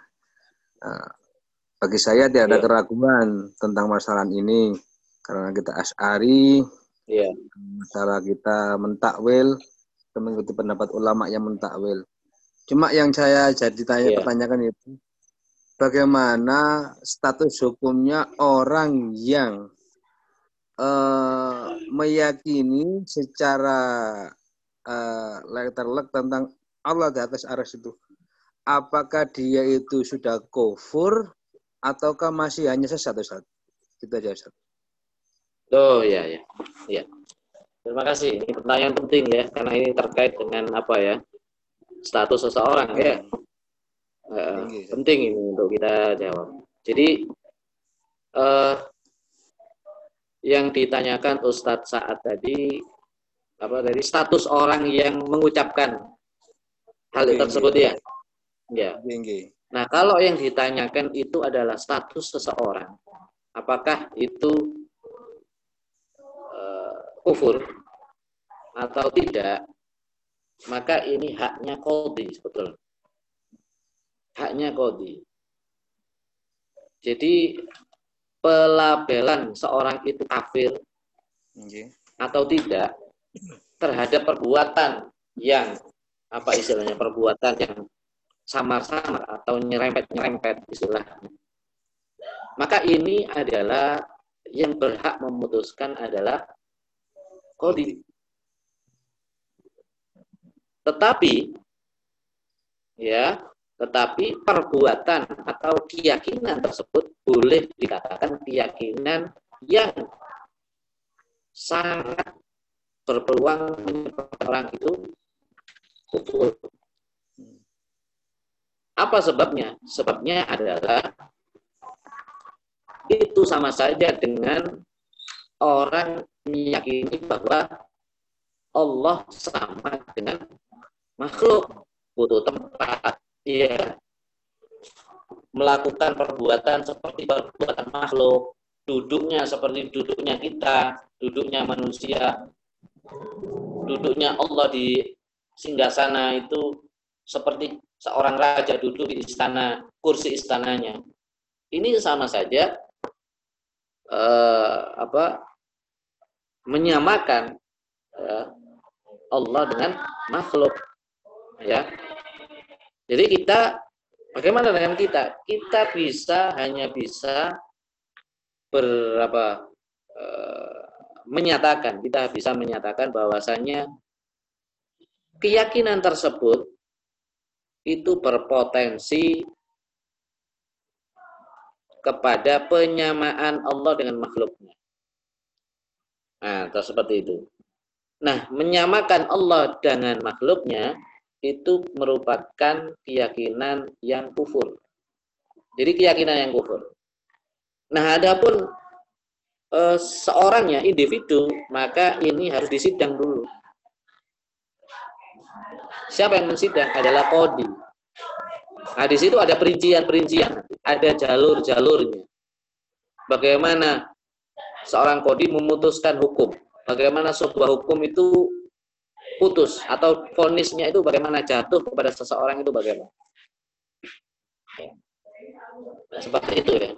Bagi saya tidak ada keraguan tentang masalah ini karena kita Asyari, ya, masalah kita mentakwil, mengikuti pendapat ulama yang mentakwil. Cuma yang saya jadi pertanyakan itu, bagaimana status hukumnya orang yang meyakini secara terlek tentang Allah di atas arsy itu? Apakah dia itu sudah kufur ataukah masih hanya sesat? Itu aja Ustaz. Oh iya ya. Iya. Terima kasih. Ini pertanyaan penting ya karena ini terkait dengan apa ya? Status seseorang ya, penting ini untuk kita jawab. Jadi yang ditanyakan Ustadz saat tadi apa dari status orang yang mengucapkan hal tersebut ya, ya. Nah kalau yang ditanyakan itu adalah status seseorang, apakah itu kufur atau tidak? Maka ini haknya qadhi sebetulnya. Haknya qadhi. Jadi pelabelan seorang itu kafir, atau tidak terhadap perbuatan yang apa istilahnya, perbuatan yang samar-samar atau nyerempet-nyerempet istilahnya. Maka ini adalah yang berhak memutuskan adalah qadhi. Tetapi ya, tetapi perbuatan atau keyakinan tersebut boleh dikatakan keyakinan yang sangat berpeluang menyebabkan orang itu kufur. Apa sebabnya? Sebabnya adalah itu sama saja dengan orang meyakini bahwa Allah sama dengan makhluk, butuh tempat, ya, melakukan perbuatan seperti perbuatan makhluk, duduknya seperti duduknya kita, duduknya manusia, duduknya Allah di singgasana itu seperti seorang raja duduk di istana, kursi istananya. Ini sama saja menyamakan Allah dengan makhluk, ya. Jadi kita, bagaimana dengan kita? Kita bisa, hanya bisa menyatakan, kita bisa menyatakan bahwasannya keyakinan tersebut itu berpotensi kepada penyamaan Allah dengan makhluknya. Nah, seperti itu. Nah, menyamakan Allah dengan makhluknya itu merupakan keyakinan yang kufur. Jadi keyakinan yang kufur. Nah, adapun seorangnya individu, maka ini harus disidang dulu. Siapa yang mensidang adalah qadhi. Nah, di situ ada perincian-perincian, ada jalur-jalurnya. Bagaimana seorang qadhi memutuskan hukum? Bagaimana sebuah hukum itu putus atau vonisnya itu bagaimana, jatuh kepada seseorang itu bagaimana, nah, seperti itu ya.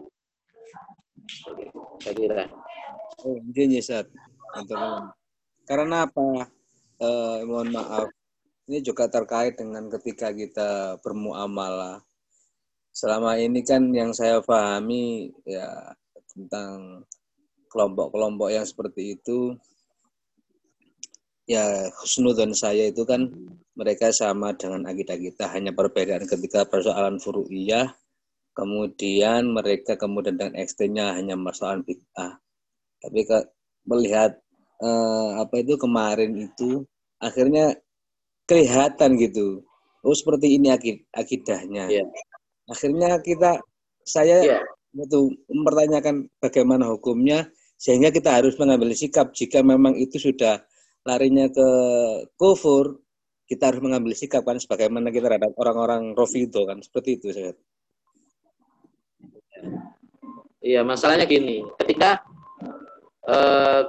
Oke, saya kira. Mungkin ya Ustaz. Karena apa? Mohon maaf. Ini juga terkait dengan ketika kita bermuamalah. Selama ini kan yang saya pahami ya tentang kelompok-kelompok yang seperti itu. Ya, husnudon saya itu kan mereka sama dengan akidah kita, hanya perbedaan ketika persoalan furu'iyah, kemudian mereka kemudian dengan ekstremnya hanya persoalan bid'ah. Tapi melihat kemarin itu akhirnya kelihatan gitu. Oh, seperti ini akidahnya. Yeah. Akhirnya saya itu mempertanyakan bagaimana hukumnya, sehingga kita harus mengambil sikap jika memang itu sudah larinya ke kufur, kita harus mengambil sikap kan sebagaimana kita terhadap orang-orang Rafidho kan, seperti itu. Iya, masalahnya gini, ketika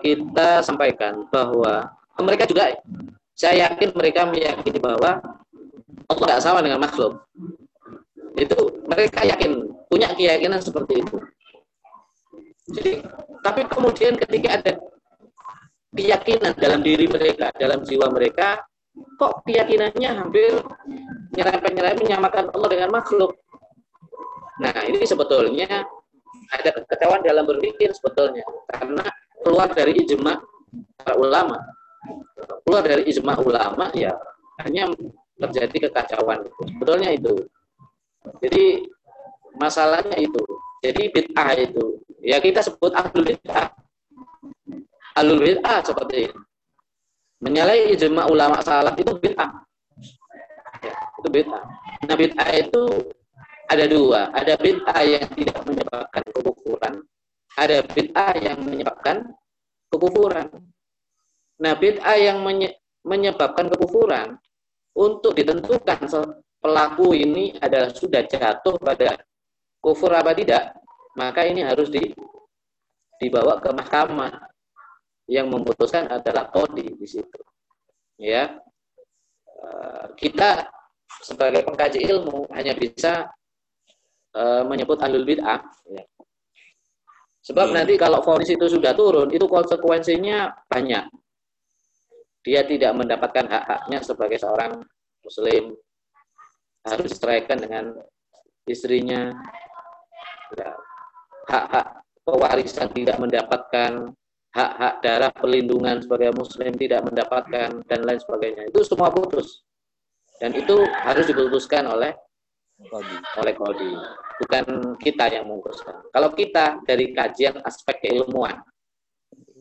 kita sampaikan bahwa mereka juga, saya yakin mereka meyakini bahwa Allah tidak sama dengan makhluk. Itu mereka yakin, punya keyakinan seperti itu. Jadi, tapi kemudian ketika ada keyakinan dalam diri mereka, dalam jiwa mereka, kok keyakinannya hampir nyerempet-nyerempet menyamakan Allah dengan makhluk. Nah, ini sebetulnya ada kekecewaan dalam berpikir sebetulnya, karena keluar dari ijma' para ulama. Keluar dari ijma' ulama, ya hanya terjadi kekacauan. Sebetulnya itu. Jadi, masalahnya itu. Jadi, bid'ah itu. Ya, kita sebut ahlul bid'ah. Alul bid'ah seperti ini. Menyalahi ijma ulama salaf itu bid'ah. Ya, itu bid'ah. Nah, bid'ah itu ada dua. Ada bid'ah yang tidak menyebabkan kekufuran. Ada bid'ah yang menyebabkan kekufuran. Nah, bid'ah yang menyebabkan kekufuran untuk ditentukan pelaku ini adalah sudah jatuh pada kufur apa tidak, maka ini harus dibawa ke mahkamah. Yang memutuskan adalah qadhi di situ. Ya. Kita sebagai pengkaji ilmu hanya bisa menyebut ahlul bid'ah, ya. Sebab nanti kalau vonis itu sudah turun, itu konsekuensinya banyak. dia tidak mendapatkan hak-haknya sebagai seorang muslim. Harus diceraikan dengan istrinya. Ya. Hak-hak pewarisan tidak mendapatkan, hak-hak darah perlindungan sebagai muslim tidak mendapatkan, dan lain sebagainya. Itu semua putus. Dan itu harus diputuskan oleh Qadi. Bukan kita yang memutuskan. Kalau kita dari kajian aspek keilmuan,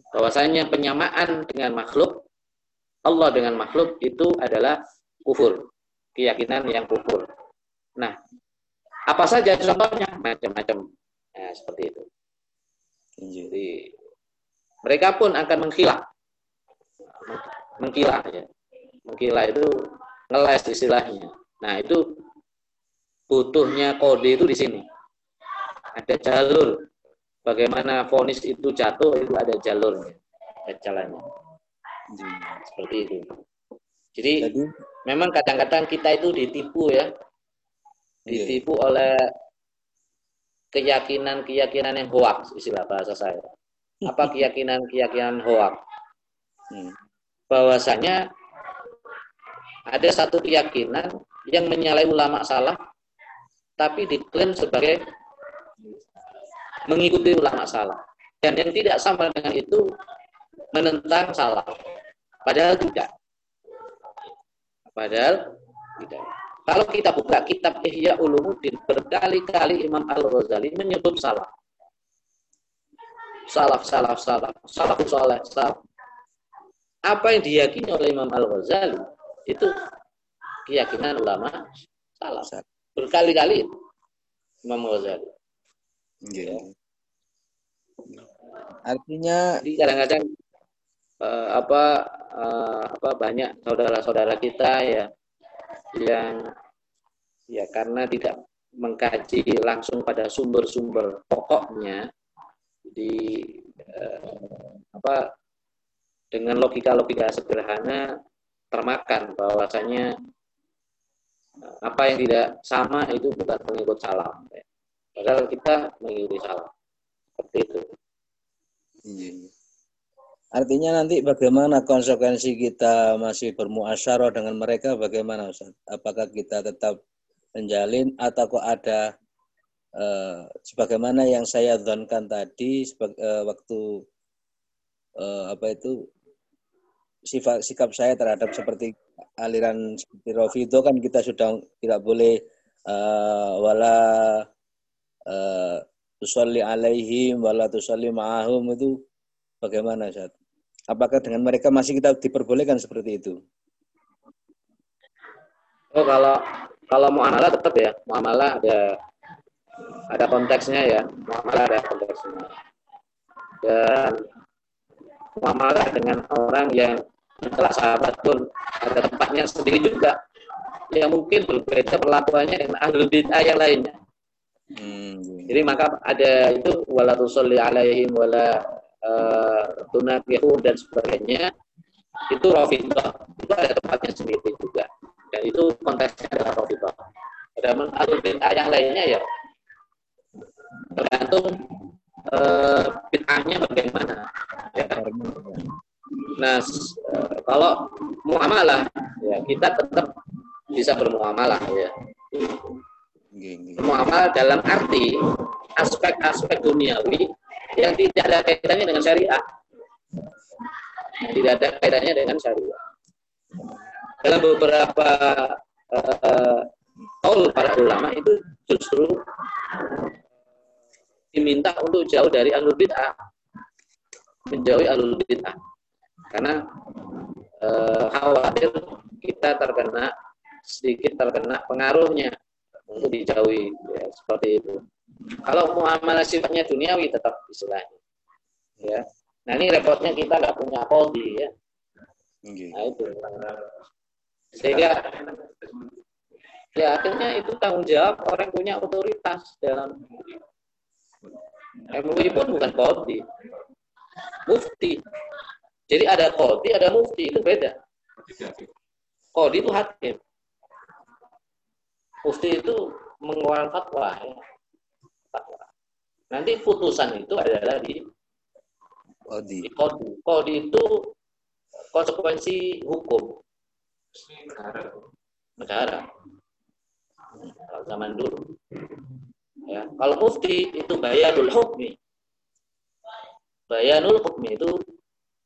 bahwasanya penyamaan dengan makhluk, Allah dengan makhluk itu adalah kufur, keyakinan yang kufur. Nah, apa saja contohnya? Macam-macam. Nah, seperti itu. Jadi mereka pun akan mengkilah. Mengkilah ya. Mengkilah itu ngeles istilahnya. Nah, itu butuhnya kode itu di sini. Ada jalur bagaimana vonis itu jatuh, itu ada jalurnya, ada jalannya. Seperti itu. Jadi memang kadang-kadang kita itu ditipu ya. Ditipu oleh keyakinan-keyakinan yang hoaks, istilah bahasa saya. Apa keyakinan-keyakinan hoaks? Bahwasanya ada satu keyakinan yang menyalahi ulama salaf, tapi diklaim sebagai mengikuti ulama salaf. Dan yang tidak sama dengan itu menentang salaf. Padahal tidak. Padahal tidak. Kalau kita buka kitab Ihya Ulumuddin, berkali-kali Imam Al-Ghazali menyebut salaf. Salafus saleh, salaf. Apa yang diyakini oleh Imam Al-Ghazali itu keyakinan ulama salaf. Berkali-kali Imam Ghazali. Ya. Artinya kadang-kadang banyak saudara-saudara kita ya yang ya karena tidak mengkaji langsung pada sumber-sumber pokoknya di dengan logika-logika sederhana termakan bahwasanya apa yang tidak sama itu bukan mengikut salam. Padahal kita mengikuti salam. Seperti itu. Artinya nanti bagaimana konsekuensi kita masih bermuasyarah dengan mereka bagaimana Ustaz? Apakah kita tetap menjalin atau kok ada sebagaimana yang saya zonkan tadi waktu sikap saya terhadap seperti aliran seperti Rafidho kan kita sudah tidak boleh tusalli alaihim wala tusalli ma'ahum itu bagaimana Ustaz? Apakah dengan mereka masih kita diperbolehkan seperti itu? Oh kalau muamalah tetap ya, muamalah ada konteksnya ya, muamalah ada konteksnya. Dan muamalah dengan orang yang telah sahabat pun ada tempatnya sendiri juga yang mungkin berbeda perlakuannya dengan ahlul bid'ah yang lainnya. Jadi maka ada itu wala tusalli alaihim wala tunakihum dan sebagainya itu Rafidhah itu ada tempatnya sendiri juga dan itu konteksnya adalah Rafidhah. Ada ahlul bid'ah yang lainnya ya tergantung bid'ahnya bagaimana. Ya. Nah, kalau muamalah ya kita tetap bisa bermuamalah ya. Muamalah dalam arti aspek-aspek duniawi yang tidak ada kaitannya dengan syariah. Tidak ada kaitannya dengan syariah. Dalam beberapa kaul para ulama itu justru diminta untuk jauh dari ahlul bid'ah. Menjauhi ahlul bid'ah. Karena khawatir kita sedikit terkena pengaruhnya untuk dijauhi ya, seperti itu. Kalau muamalah sifatnya duniawi tetap istilahnya. Ya. Nah, ini repotnya kita nggak punya kodi ya. Nah, itu. Sehingga ya akhirnya itu tanggung jawab orang punya otoritas dalam MUI pun bukan kodi. Mufti. Jadi ada kodi, ada mufti, itu beda. Kodi itu hakim. Mufti itu mengeluarkan fatwa ya. Nanti putusan itu adalah di Qadi. Qadi itu konsekuensi hukum negara kalau zaman dulu ya. Kalau mufti itu bayanul hukmi itu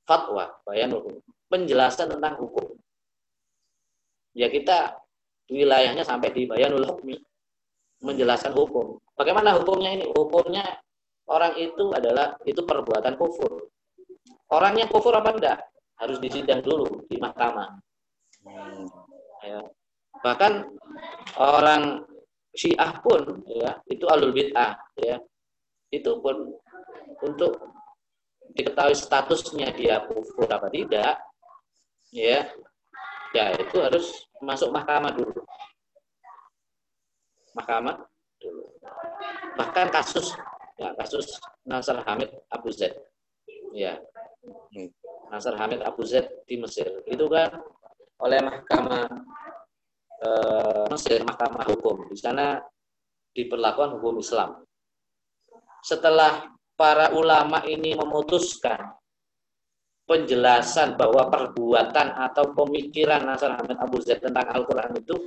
fatwa, bayanul hukmi penjelasan tentang hukum ya. Kita wilayahnya sampai di bayanul hukmi, menjelaskan hukum. Bagaimana hukumnya ini? Hukumnya orang itu adalah itu perbuatan kufur. Orangnya kufur apa enggak? Harus disidang dulu di mahkamah. Ya. Bahkan orang Syiah pun ya, itu ahlul bid'ah ya. Itu pun untuk diketahui statusnya dia kufur apa tidak ya. Ya itu harus masuk mahkamah dulu. Mahkamah dulu. Bahkan kasus Nasr Hamid Abu Zaid. Ya. Nasr Hamid Abu Zaid di Mesir. Itu kan oleh mahkamah Mesir, mahkamah hukum. Di sana diperlakukan hukum Islam. Setelah para ulama ini memutuskan penjelasan bahwa perbuatan atau pemikiran Nasr Hamid Abu Zaid tentang Al-Quran itu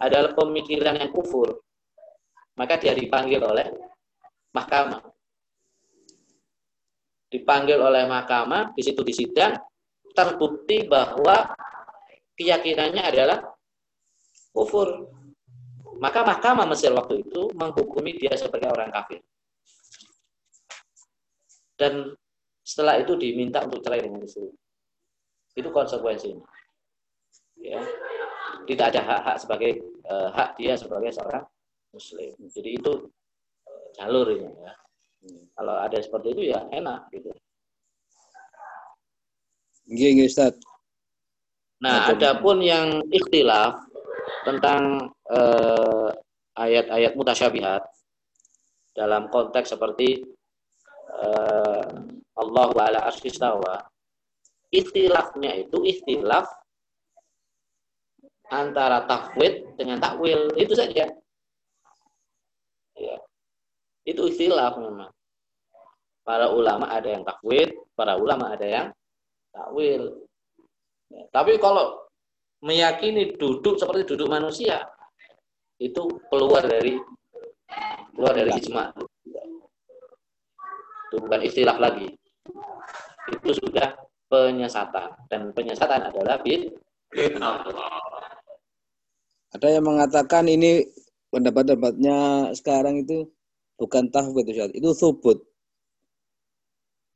adalah pemikiran yang kufur, maka dia dipanggil oleh mahkamah. Dipanggil oleh mahkamah, di situ disidang, terbukti bahwa keyakinannya adalah kufur. Maka mahkamah Mesir waktu itu menghukumi dia sebagai orang kafir. Dan setelah itu diminta untuk cerai dengan istri. Itu konsekuensinya. Ya. Tidak ada hak-hak sebagai hak dia sebagai seorang muslim. Jadi itu jalurnya ya. Kalau ada seperti itu ya enak gitu. Nggih, Ustaz. Nah, adapun yang ikhtilaf tentang ayat-ayat mutasyabihat dalam konteks seperti Allahu ala arsy istawa, ikhtilafnya itu ikhtilaf antara tafwid dengan takwil, itu saja. Ya. Itu ikhtilaf memang. Para ulama ada yang takwid, para ulama ada yang takwil. Ya. Tapi kalau meyakini duduk seperti duduk manusia, itu keluar dari ijma. Itu bukan ikhtilaf lagi. Itu sudah penyesatan, dan penyesatan adalah bid'ah. Ada yang mengatakan ini pendapat-pendapatnya sekarang itu bukan tahwid itu subut.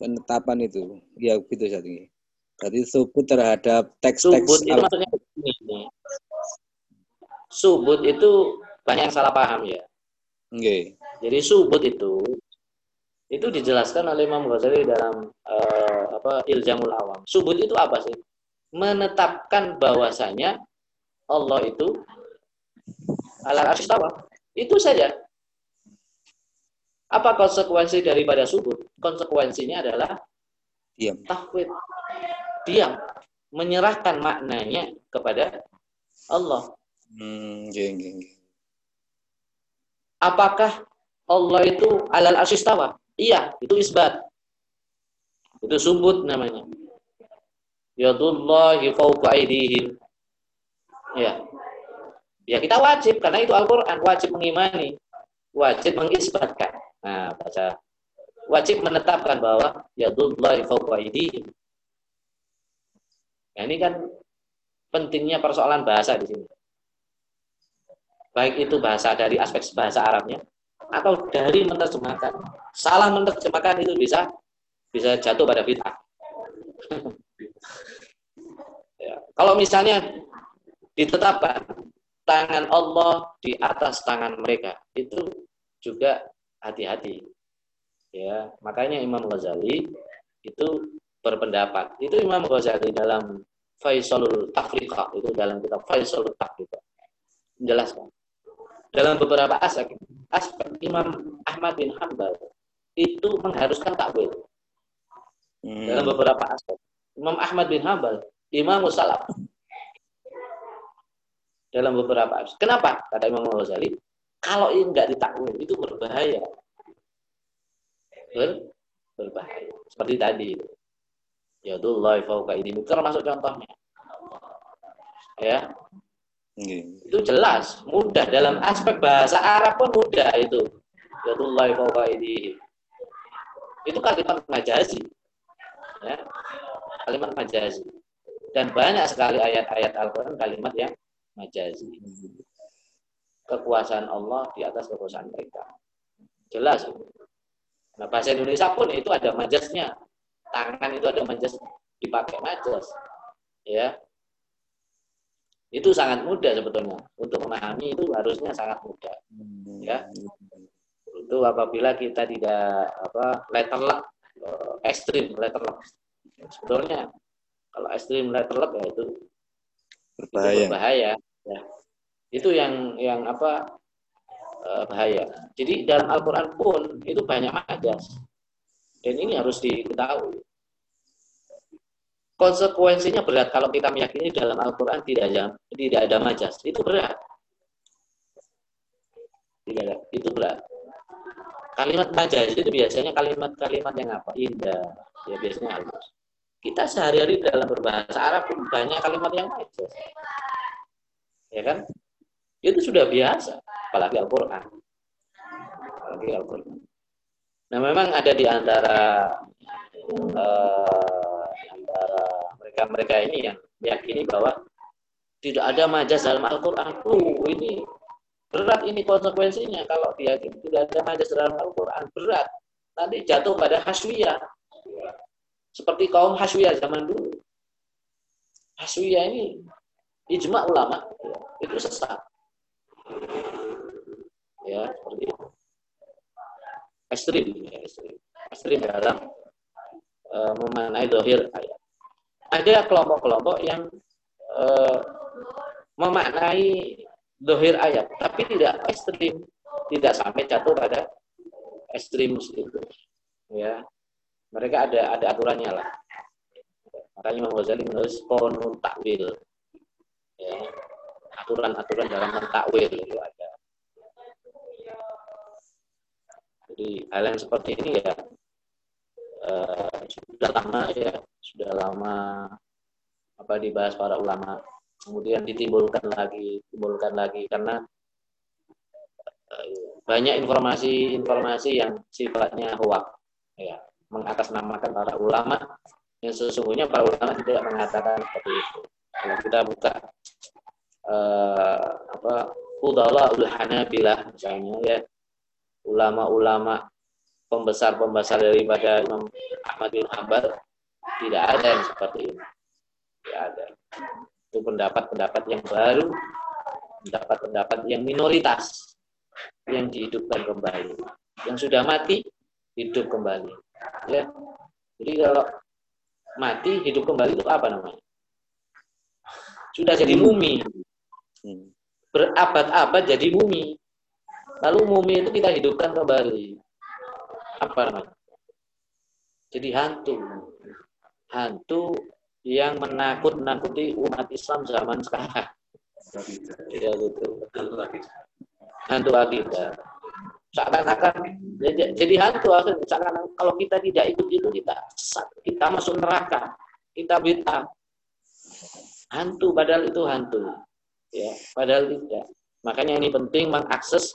Penetapan itu. Ya gitu saat ini. Jadi subut terhadap teks-teks. Subut itu maksudnya ini. Subut itu banyak yang salah paham ya. Okay. Jadi subut itu dijelaskan oleh Imam Ghazali dalam Iljamul Awam. Subut itu apa sih? Menetapkan bahwasanya Allah itu ala arsy istawa. Itu saja. Apa konsekuensi daripada subut? Konsekuensinya adalah tahwid. Diam. Menyerahkan maknanya kepada Allah. Apakah Allah itu ala arsy istawa? Iya, itu isbat. Itu subut namanya. Yadullahi fawqa aydihim. Ya. Ya kita wajib, karena itu Al-Quran, wajib mengimani, wajib mengisbatkan. Nah, baca wajib menetapkan bahwa yadullahi fawqa aydihim. Ya, ini kan pentingnya persoalan bahasa di sini. Baik itu bahasa dari aspek bahasa Arabnya atau dari menerjemahkan. Salah menerjemahkan itu bisa jatuh pada bid'ah. Ya, kalau misalnya ditetapkan tangan Allah di atas tangan mereka, itu juga hati-hati. Ya, makanya Imam Ghazali itu berpendapat. Itu Imam Ghazali dalam Faisalul Tafriqah, itu dalam kitab Faisalul Tafriqah menjelaskan. Dalam beberapa aspek Imam Ahmad bin Hanbal itu mengharuskan takwil. Dalam beberapa aspek Imam Ahmad bin Hanbal, Imam Salaf. Dalam beberapa aspek. Kenapa? Kata Imam Al-Ghazali, kalau ini enggak ditakwil itu berbahaya. Berbahaya. Seperti tadi. Yadullahi fawqa aydihim, termasuk contohnya. Ya. Itu jelas, mudah dalam aspek bahasa Arab pun mudah itu. Yadullahi fawqa aydihim. Itu kalimat majazi. Ya. Kalimat majazi. Dan banyak sekali ayat-ayat Al-Qur'an kalimat yang majazi. Kekuasaan Allah di atas kekuasaan mereka. Jelas. Nah, bahasa Indonesia pun itu ada majaznya. Tangan itu ada majaz, dipakai majaz. Ya. Itu sangat mudah sebetulnya. Untuk memahami itu harusnya sangat mudah. Ya. Itu apabila kita tidak letterlock ekstrim letterlock. Sebetulnya kalau ekstrim letterlock ya itu berbahaya. Ya. Itu yang bahaya. Jadi dalam Al-Qur'an pun itu banyak majas. Dan ini harus diketahui. Konsekuensinya berat kalau kita meyakini dalam Al-Qur'an tidak ada majas. Itu berat. Itu berat. Kalimat majas itu biasanya kalimat-kalimat yang indah. Ya biasanya halus. Kita sehari-hari dalam berbahasa Arab pun banyak kalimat yang majas. Ya kan? Itu sudah biasa, apalagi Al-Qur'an. Apalagi Al-Qur'an. Nah, memang ada di antara mereka-mereka ini yang meyakini bahwa tidak ada majas dalam Al-Qur'an. Ini berat, ini konsekuensinya kalau diyakini tidak ada majas dalam Al-Qur'an, berat. Nanti jatuh pada haswiyah. Seperti kaum haswiyah zaman dulu. Haswiyah ini ijma ulama, itu sesat. Ya, seperti itu. Ekstrim dalam memanai dohir ayat. Ada kelompok-kelompok yang memaknai dohir ayat, tapi tidak ekstrim, tidak sampai jatuh pada ekstremis itu. Ya, mereka ada aturannya lah. Makanya Imam Ghazali menulis Qonun Takwil. Ya. Aturan-aturan dalam mentakwil itu ada. Jadi hal yang seperti ini ya sudah lama dibahas para ulama. Kemudian ditimbulkan lagi karena banyak informasi yang sifatnya hoak, ya, mengatasnamakan para ulama yang sesungguhnya para ulama tidak mengatakan seperti itu. Kalau kita buka Udala'ul Hanabilah misalnya, ya, ulama-ulama pembesar daripada Imam Ahmad bin Hanbal, tidak ada yang seperti ini, tidak ada. Itu pendapat-pendapat yang baru, pendapat-pendapat yang minoritas yang dihidupkan kembali, yang sudah mati hidup kembali, ya. Jadi kalau mati hidup kembali itu apa namanya? Sudah jadi mumi. Berabad-abad jadi mumi. Lalu mumi itu kita hidupkan kembali. Apa namanya? Jadi hantu. Hantu yang menakut-nakuti umat Islam zaman sekarang. Ya gitu. Hantu akidah. Seakan-akan jadi hantu akhirnya. Seakan-akan kalau kita tidak ikut itu kita masuk neraka. Kita bid'ah. Hantu, padahal itu hantu. Ya, padahal tidak. Makanya ini penting mengakses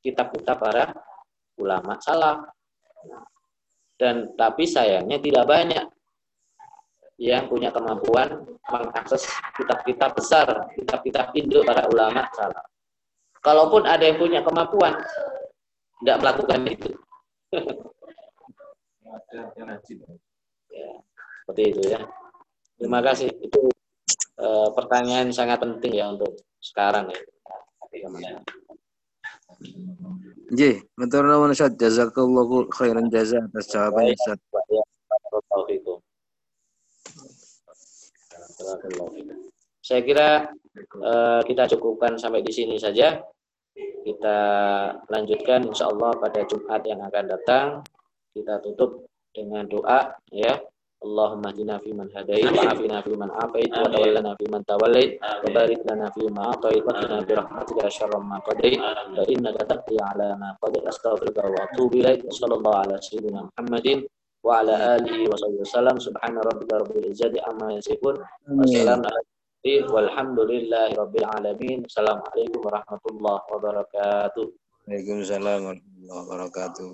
kitab-kitab para ulama salaf. Dan tapi sayangnya tidak banyak yang punya kemampuan mengakses kitab-kitab besar, kitab-kitab induk para ulama salaf. Kalaupun ada yang punya kemampuan, tidak melakukan itu. Ya, seperti itu ya. Terima kasih. Itu pertanyaan sangat penting ya untuk sekarang ya. Ji, matur nuwun Ustaz, jazakallahu khairan jazaa atas jawabannya Ustaz. Saya kira kita cukupkan sampai di sini saja. Kita lanjutkan insyaallah pada Jumat yang akan datang. Kita tutup dengan doa ya. Allahumma hdina fi man hadait wa afina fi man afait wa tawallana fi man tawallait wa barik lana fi ma atait wa qina bi rahmatika syarra ma qadait wa innaka taqdi ala ma qadait astaghfiruka wa atubu ilaik sallallahu ala sayyidina Muhammadin wa ala alihi wa sallam. Subhana rabbika rabbil izzati amma yasifun. Walhamdulillahi rabbil alamin. Assalamualaikum warahmatullahi wabarakatuh. Waalaikumsalam warahmatullahi wabarakatuh.